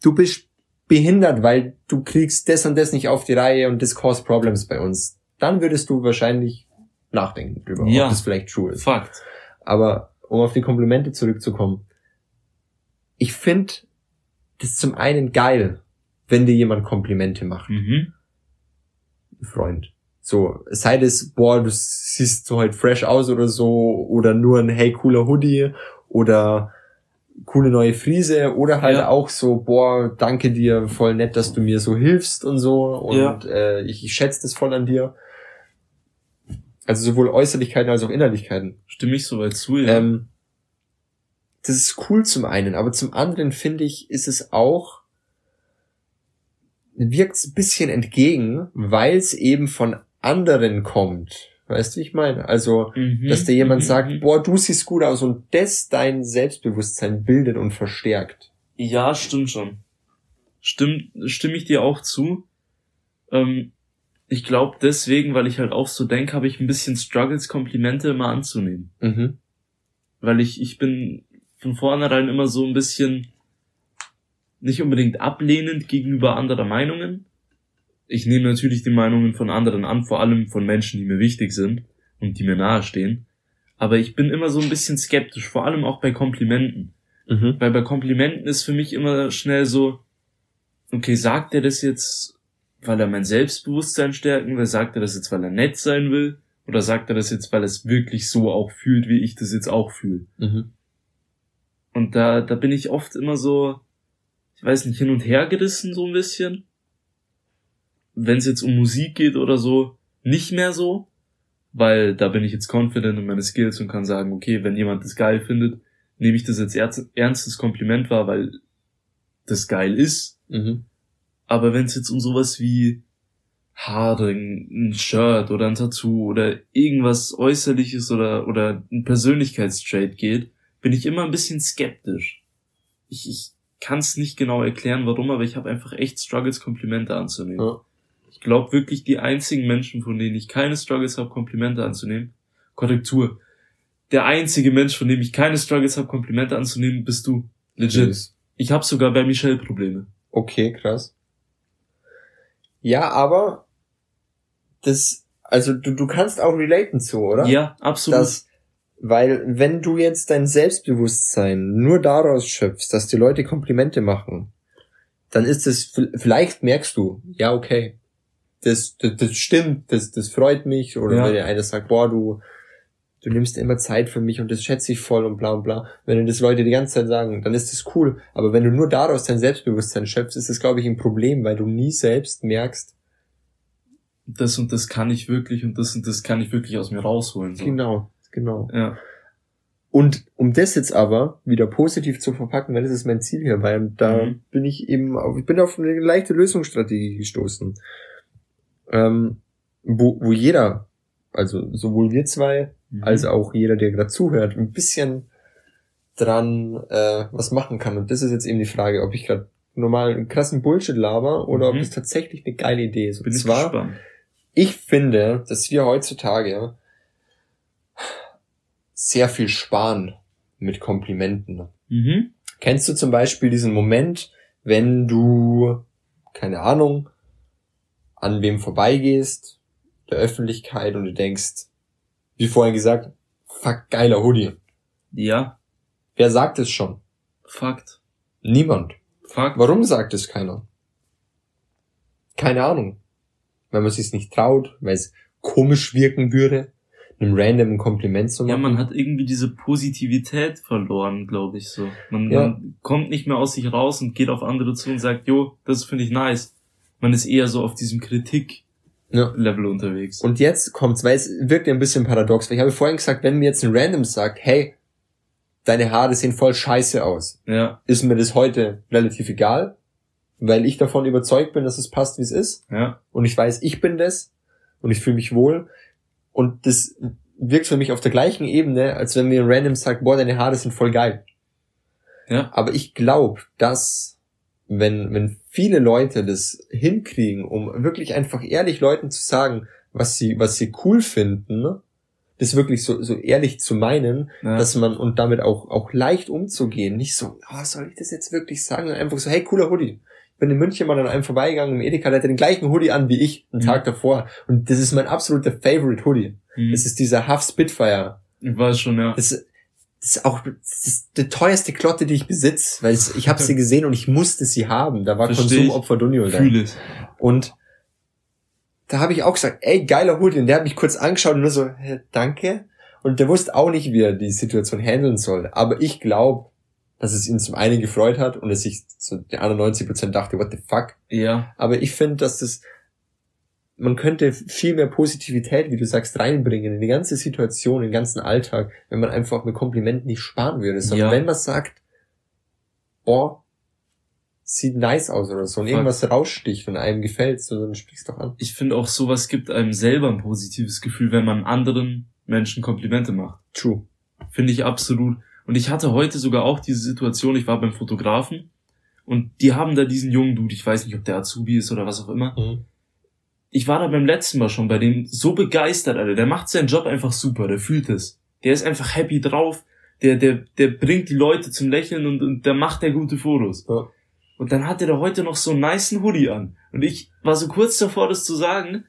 du bist behindert, weil du kriegst das und das nicht auf die Reihe und das caused problems bei uns, dann würdest du wahrscheinlich nachdenken drüber, ja, ob das vielleicht true ist. Fakt. Aber um auf die Komplimente zurückzukommen, ich finde das zum einen geil, wenn dir jemand Komplimente macht. Mhm. Freund. So, sei das, boah, du siehst so halt fresh aus oder so, oder nur ein hey, cooler Hoodie, oder coole neue Frise oder halt ja. auch so, boah, danke dir, voll nett, dass du mir so hilfst und so und ja. äh, ich, ich schätze das voll an dir. Also sowohl Äußerlichkeiten als auch Innerlichkeiten. Stimme ich soweit zu, ja. Ähm, das ist cool zum einen, aber zum anderen finde ich, ist es auch, wirkt es ein bisschen entgegen, weil es eben von anderen kommt. Weißt du, wie ich meine? Also, mhm, dass dir jemand mhm, sagt, boah, du siehst gut aus und das dein Selbstbewusstsein bildet und verstärkt. Ja, stimmt schon. Stimmt, stimme ich dir auch zu. Ähm, ich glaube deswegen, weil ich halt auch so denke, habe ich ein bisschen Struggles, Komplimente immer anzunehmen. Mhm. Weil ich, ich bin von vornherein immer so ein bisschen nicht unbedingt ablehnend gegenüber anderer Meinungen. Ich nehme natürlich die Meinungen von anderen an, vor allem von Menschen, die mir wichtig sind und die mir nahestehen. Aber ich bin immer so ein bisschen skeptisch, vor allem auch bei Komplimenten. Mhm. Weil bei Komplimenten ist für mich immer schnell so, okay, sagt er das jetzt, weil er mein Selbstbewusstsein stärken will? Sagt er das jetzt, weil er nett sein will? Oder sagt er das jetzt, weil er es wirklich so auch fühlt, wie ich das jetzt auch fühle? Mhm. Und da, da bin ich oft immer so, ich weiß nicht, hin und her gerissen so ein bisschen. Wenn es jetzt um Musik geht oder so, nicht mehr so, weil da bin ich jetzt confident in meine Skills und kann sagen, okay, wenn jemand das geil findet, nehme ich das als ernstes Kompliment wahr, weil das geil ist. Mhm. Aber wenn es jetzt um sowas wie Haare, ein Shirt oder ein Tattoo oder irgendwas Äußerliches oder oder ein Persönlichkeitstrait geht, bin ich immer ein bisschen skeptisch. Ich, ich kann es nicht genau erklären, warum, aber ich habe einfach echt Struggles, Komplimente anzunehmen. Ja. Ich glaube wirklich, die einzigen Menschen, von denen ich keine Struggles habe, Komplimente anzunehmen. Korrektur. Der einzige Mensch, von dem ich keine Struggles habe, Komplimente anzunehmen, bist du. Legit. Yes. Ich habe sogar bei Michelle Probleme. Okay, krass. Ja, aber das, also du, du kannst auch relaten zu, oder? Ja, absolut. Das, weil wenn du jetzt dein Selbstbewusstsein nur daraus schöpfst, dass die Leute Komplimente machen, dann ist es, vielleicht merkst du, ja, okay, Das, das, das stimmt, das, das freut mich. Oder ja. wenn dir einer sagt, boah, du du nimmst immer Zeit für mich und das schätze ich voll und bla und bla. Wenn dir das Leute die ganze Zeit sagen, dann ist das cool. Aber wenn du nur daraus dein Selbstbewusstsein schöpfst, ist das, glaube ich, ein Problem, weil du nie selbst merkst, das und das kann ich wirklich und das und das kann ich wirklich aus mir rausholen. So. Genau, genau. Ja. Und um das jetzt aber wieder positiv zu verpacken, weil das ist mein Ziel hierbei, und da mhm. bin ich eben auf, ich bin auf eine leichte Lösungsstrategie gestoßen. Ähm, wo, wo jeder, also sowohl wir zwei, mhm. als auch jeder, der gerade zuhört, ein bisschen dran äh, was machen kann. Und das ist jetzt eben die Frage, ob ich gerade normal einen krassen Bullshit laber oder mhm. ob es tatsächlich eine geile Idee ist. Und Bin zwar, ich gespannt. Ich finde, dass wir heutzutage sehr viel sparen mit Komplimenten. Mhm. Kennst du zum Beispiel diesen Moment, wenn du, keine Ahnung, an wem vorbeigehst, der Öffentlichkeit, und du denkst, wie vorhin gesagt, fuck, geiler Hoodie. Ja. Wer sagt es schon? Fakt. Niemand. Fakt. Warum sagt es keiner? Keine Ahnung. Weil man sich's nicht traut, weil es komisch wirken würde, einem random Kompliment zu machen. Ja, man hat irgendwie diese Positivität verloren, glaube ich, so. Man, ja. man kommt nicht mehr aus sich raus und geht auf andere zu und sagt, jo, das finde ich nice. Man ist eher so auf diesem Kritik-Level ja. unterwegs. Und jetzt kommt's, weil es wirkt ein bisschen paradox. Weil ich habe vorhin gesagt, wenn mir jetzt ein Random sagt, hey, deine Haare sehen voll scheiße aus, ja. ist mir das heute relativ egal, weil ich davon überzeugt bin, dass es passt, wie es ist. Ja. Und ich weiß, ich bin das und ich fühle mich wohl. Und das wirkt für mich auf der gleichen Ebene, als wenn mir ein Random sagt, boah, deine Haare sind voll geil. Ja. Aber ich glaube, dass Wenn, wenn viele Leute das hinkriegen, um wirklich einfach ehrlich Leuten zu sagen, was sie, was sie cool finden, das wirklich so, so ehrlich zu meinen, ja. dass man, und damit auch, auch leicht umzugehen, nicht so, oh, soll ich das jetzt wirklich sagen, sondern einfach so, hey, cooler Hoodie. Ich bin in München mal an einem vorbeigegangen im Edeka, der hatte den gleichen Hoodie an wie ich, einen mhm. Tag davor. Und das ist mein absoluter Favorite Hoodie. Mhm. Das ist dieser Huff Spitfire. Ich weiß schon, ja. Das, Das ist auch das ist die teuerste Klotte, die ich besitze, weil es, ich habe sie gesehen und ich musste sie haben. Da war Versteh Konsumopfer Dunio da. Und da habe ich auch gesagt, ey, geiler Hut. Und der hat mich kurz angeschaut und nur so, danke. Und der wusste auch nicht, wie er die Situation handeln soll. Aber ich glaube, dass es ihn zum einen gefreut hat und er sich zu den anderen neunzig Prozent dachte, what the fuck? Ja. Aber ich finde, dass das, man könnte viel mehr Positivität, wie du sagst, reinbringen in die ganze Situation, in den ganzen Alltag, wenn man einfach mit Komplimenten nicht sparen würde, sondern ja. wenn man sagt, boah, sieht nice aus oder so und fuck. Irgendwas raussticht und einem gefällt, so, dann sprichst du doch an. Ich finde auch, sowas gibt einem selber ein positives Gefühl, wenn man anderen Menschen Komplimente macht. True. Finde ich absolut. Und ich hatte heute sogar auch diese Situation, ich war beim Fotografen und die haben da diesen jungen Dude, ich weiß nicht, ob der Azubi ist oder was auch immer. Mhm. Ich war da beim letzten Mal schon bei dem so begeistert, Alter. Der macht seinen Job einfach super, der fühlt es. Der ist einfach happy drauf, der der der bringt die Leute zum Lächeln und, und der macht der gute Fotos. Ja. Und dann hatte der heute noch so einen nicen Hoodie an. Und ich war so kurz davor, das zu sagen.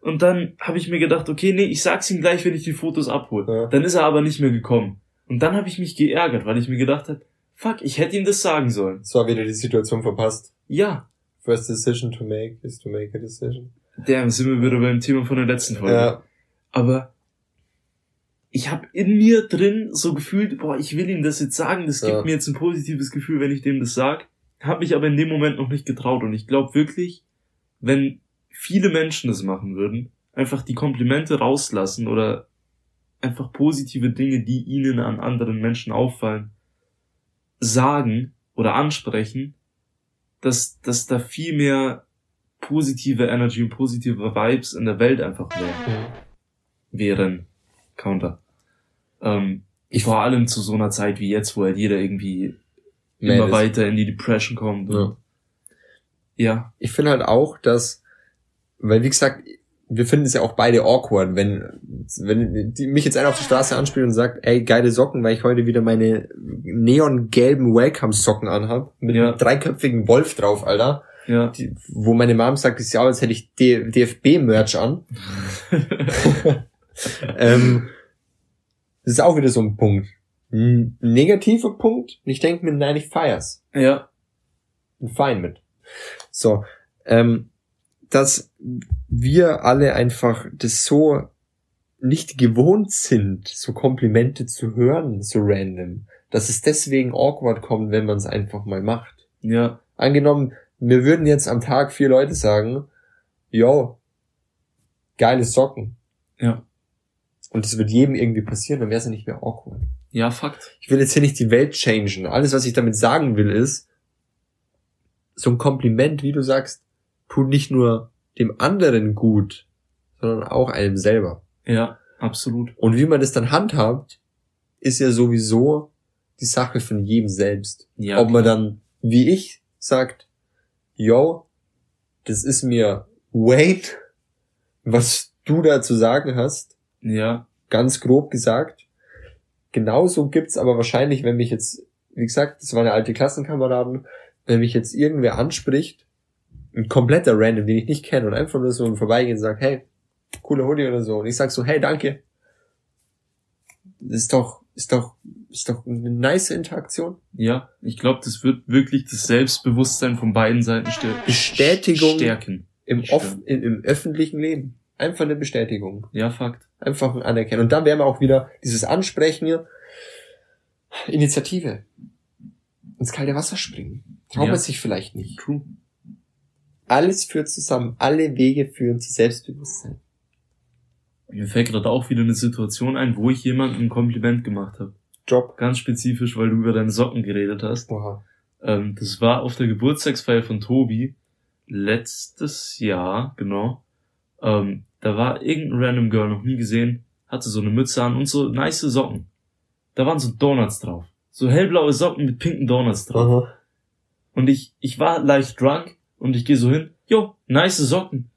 Und dann habe ich mir gedacht, okay, nee, ich sag's ihm gleich, wenn ich die Fotos abhole. Ja. Dann ist er aber nicht mehr gekommen. Und dann habe ich mich geärgert, weil ich mir gedacht habe, fuck, ich hätte ihm das sagen sollen. So, wieder die Situation verpasst. Ja. First decision to make is to make a decision. Damn, sind wir wieder beim Thema von der letzten Folge. Ja. Aber ich habe in mir drin so gefühlt, boah, ich will ihm das jetzt sagen, das gibt ja. mir jetzt ein positives Gefühl, wenn ich dem das sage. Habe mich aber in dem Moment noch nicht getraut. Und ich glaube wirklich, wenn viele Menschen das machen würden, einfach die Komplimente rauslassen oder einfach positive Dinge, die ihnen an anderen Menschen auffallen, sagen oder ansprechen, dass, dass da viel mehr positive Energy und positive Vibes in der Welt einfach mehr wären. Counter. Ähm, ich vor allem zu so einer Zeit wie jetzt, wo halt jeder irgendwie nee, immer weiter in die Depression kommt. Ja. ja. Ich finde halt auch, dass, weil wie gesagt, wir finden es ja auch beide awkward, wenn wenn die, mich jetzt einer auf der Straße anspielt und sagt, ey, geile Socken, weil ich heute wieder meine neongelben Welcome-Socken anhab, mit ja. einem dreiköpfigen Wolf drauf, Alter. Ja. Die, wo meine Mom sagt, ist ja, als hätte ich D F B-Merch an. ähm, das ist auch wieder so ein Punkt. Ein negativer Punkt. Und ich denke mir, nein, ich feier's. Ja. Bin fein mit. So, ähm, dass wir alle einfach das so nicht gewohnt sind, so Komplimente zu hören, so random, dass es deswegen awkward kommt, wenn man es einfach mal macht. Ja. Angenommen, mir würden jetzt am Tag vier Leute sagen, yo, geile Socken. Ja. Und das wird jedem irgendwie passieren, dann wäre es ja nicht mehr awkward. Ja, Fakt. Ich will jetzt hier nicht die Welt changen. Alles, was ich damit sagen will, ist, so ein Kompliment, wie du sagst, tut nicht nur dem anderen gut, sondern auch einem selber. Ja, absolut. Und wie man das dann handhabt, ist ja sowieso die Sache von jedem selbst. Ja, ob man dann, wie ich, sagt, yo, das ist mir wait, was du da zu sagen hast. Ja. Ganz grob gesagt. Genauso gibt's aber wahrscheinlich, wenn mich jetzt, wie gesagt, das waren ja alte Klassenkameraden, wenn mich jetzt irgendwer anspricht, ein kompletter Random, den ich nicht kenne, und einfach nur so im Vorbeigehen sagt, hey, cooler Hoodie oder so. Und ich sag so, hey, danke. Das ist doch, ist doch, ist doch eine nice Interaktion. Ja, ich glaube, das wird wirklich das Selbstbewusstsein von beiden Seiten stärken. Bestätigung stärken. Im, off- im, im öffentlichen Leben. Einfach eine Bestätigung. Ja, Fakt. Einfach ein Anerkennen. Und dann wären wir auch wieder dieses Ansprechen hier. Initiative. Ins kalte Wasser springen. Traut ja. man sich vielleicht nicht. True. Alles führt zusammen. Alle Wege führen zu Selbstbewusstsein. Mir fällt gerade auch wieder eine Situation ein, wo ich jemandem ein Kompliment gemacht habe. Job. Ganz spezifisch, weil du über deine Socken geredet hast. Oha. Ähm, das war auf der Geburtstagsfeier von Tobi letztes Jahr, genau. Ähm, da war irgendein random Girl, noch nie gesehen, hatte so eine Mütze an und so nice Socken. Da waren so Donuts drauf. So hellblaue Socken mit pinken Donuts drauf. Aha. Und ich ich war leicht drunk und ich gehe so hin, jo, nice Socken.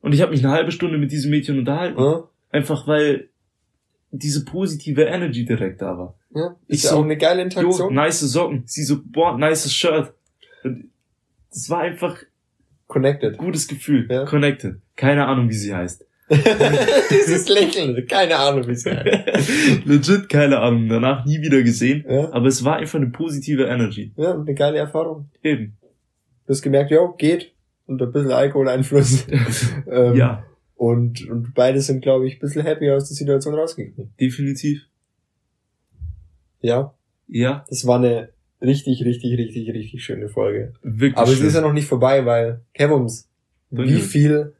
Und ich habe mich eine halbe Stunde mit diesem Mädchen unterhalten. Aha. Einfach weil diese positive Energy direkt da war. Ja, ist ich ja so, auch eine geile Interaktion. Jo, nice Socken. Sie so, boah, nice Shirt. Und das war einfach connected. Gutes Gefühl. Ja. Connected. Keine Ahnung, wie sie heißt. Dieses Lächeln. Keine Ahnung, wie sie heißt. Legit keine Ahnung. Danach nie wieder gesehen. Ja. Aber es war einfach eine positive Energy. Ja, eine geile Erfahrung. Eben. Du hast gemerkt, jo, geht. Und ein bisschen Alkoholeinfluss. ähm, ja. Und, und beide sind, glaube ich, ein bisschen happy aus der Situation rausgegangen. Definitiv. Ja. Ja. Das war eine richtig, richtig, richtig, richtig schöne Folge. Wirklich Aber schön. Es ist ja noch nicht vorbei, weil, Kevums, Danke. Wie viel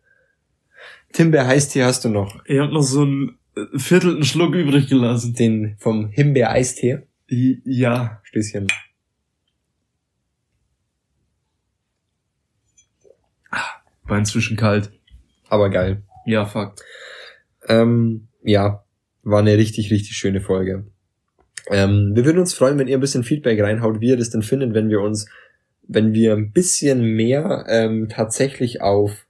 Himbeer-Eistee hast du noch? Ich hab noch so einen viertelten Schluck übrig gelassen. Den vom Himbeer-Eistee? Ja. Stößchen. War inzwischen kalt. Aber geil. Ja, fuck. Ähm, ja, war eine richtig, richtig schöne Folge. Ähm, wir würden uns freuen, wenn ihr ein bisschen Feedback reinhaut, wie ihr das denn findet, wenn wir uns, wenn wir ein bisschen mehr ähm, tatsächlich auf,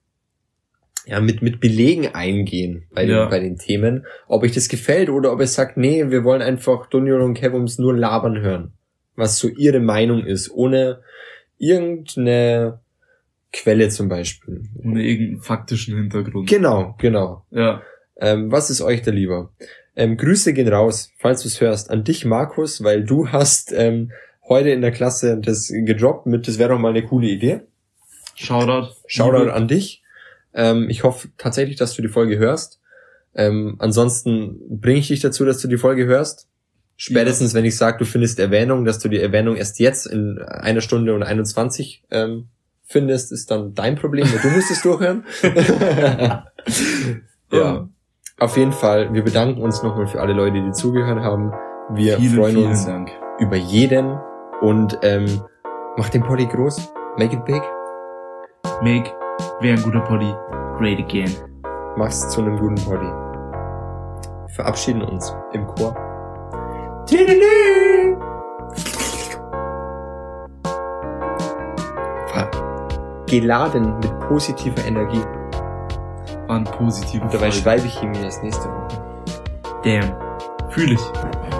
ja, mit mit Belegen eingehen bei den, ja. bei den Themen. Ob euch das gefällt oder ob ihr sagt, nee, wir wollen einfach Daniel und Kevums nur labern hören, was so ihre Meinung ist, ohne irgendeine Quelle zum Beispiel. Ohne irgendeinen faktischen Hintergrund. Genau, genau. Ja. Ähm, was ist euch da lieber? Ähm, Grüße gehen raus, falls du es hörst, an dich, Markus, weil du hast ähm, heute in der Klasse das gedroppt mit, das wäre doch mal eine coole Idee. Shoutout. Shoutout an dich. Ähm, ich hoffe tatsächlich, dass du die Folge hörst. Ähm, ansonsten bringe ich dich dazu, dass du die Folge hörst. Spätestens, ja. wenn ich sage, du findest Erwähnung, dass du die Erwähnung erst jetzt in einer Stunde und einundzwanzig ähm, findest, ist dann dein Problem, weil du musst es durchhören. ja. ja. Auf jeden Fall, wir bedanken uns nochmal für alle Leute, die zugehört haben. Wir vielen, freuen vielen uns Dank. über jeden und ähm, macht den Poddy groß. Make it big. Make, wer ein guter Poddy, great again. Mach's zu einem guten Poddy. Verabschieden uns im Chor. Tüdelü! Geladen mit positiver Energie. Waren positive Folgen. Dabei schreibe ich ihm das nächste Woche. Damn. Fühl ich.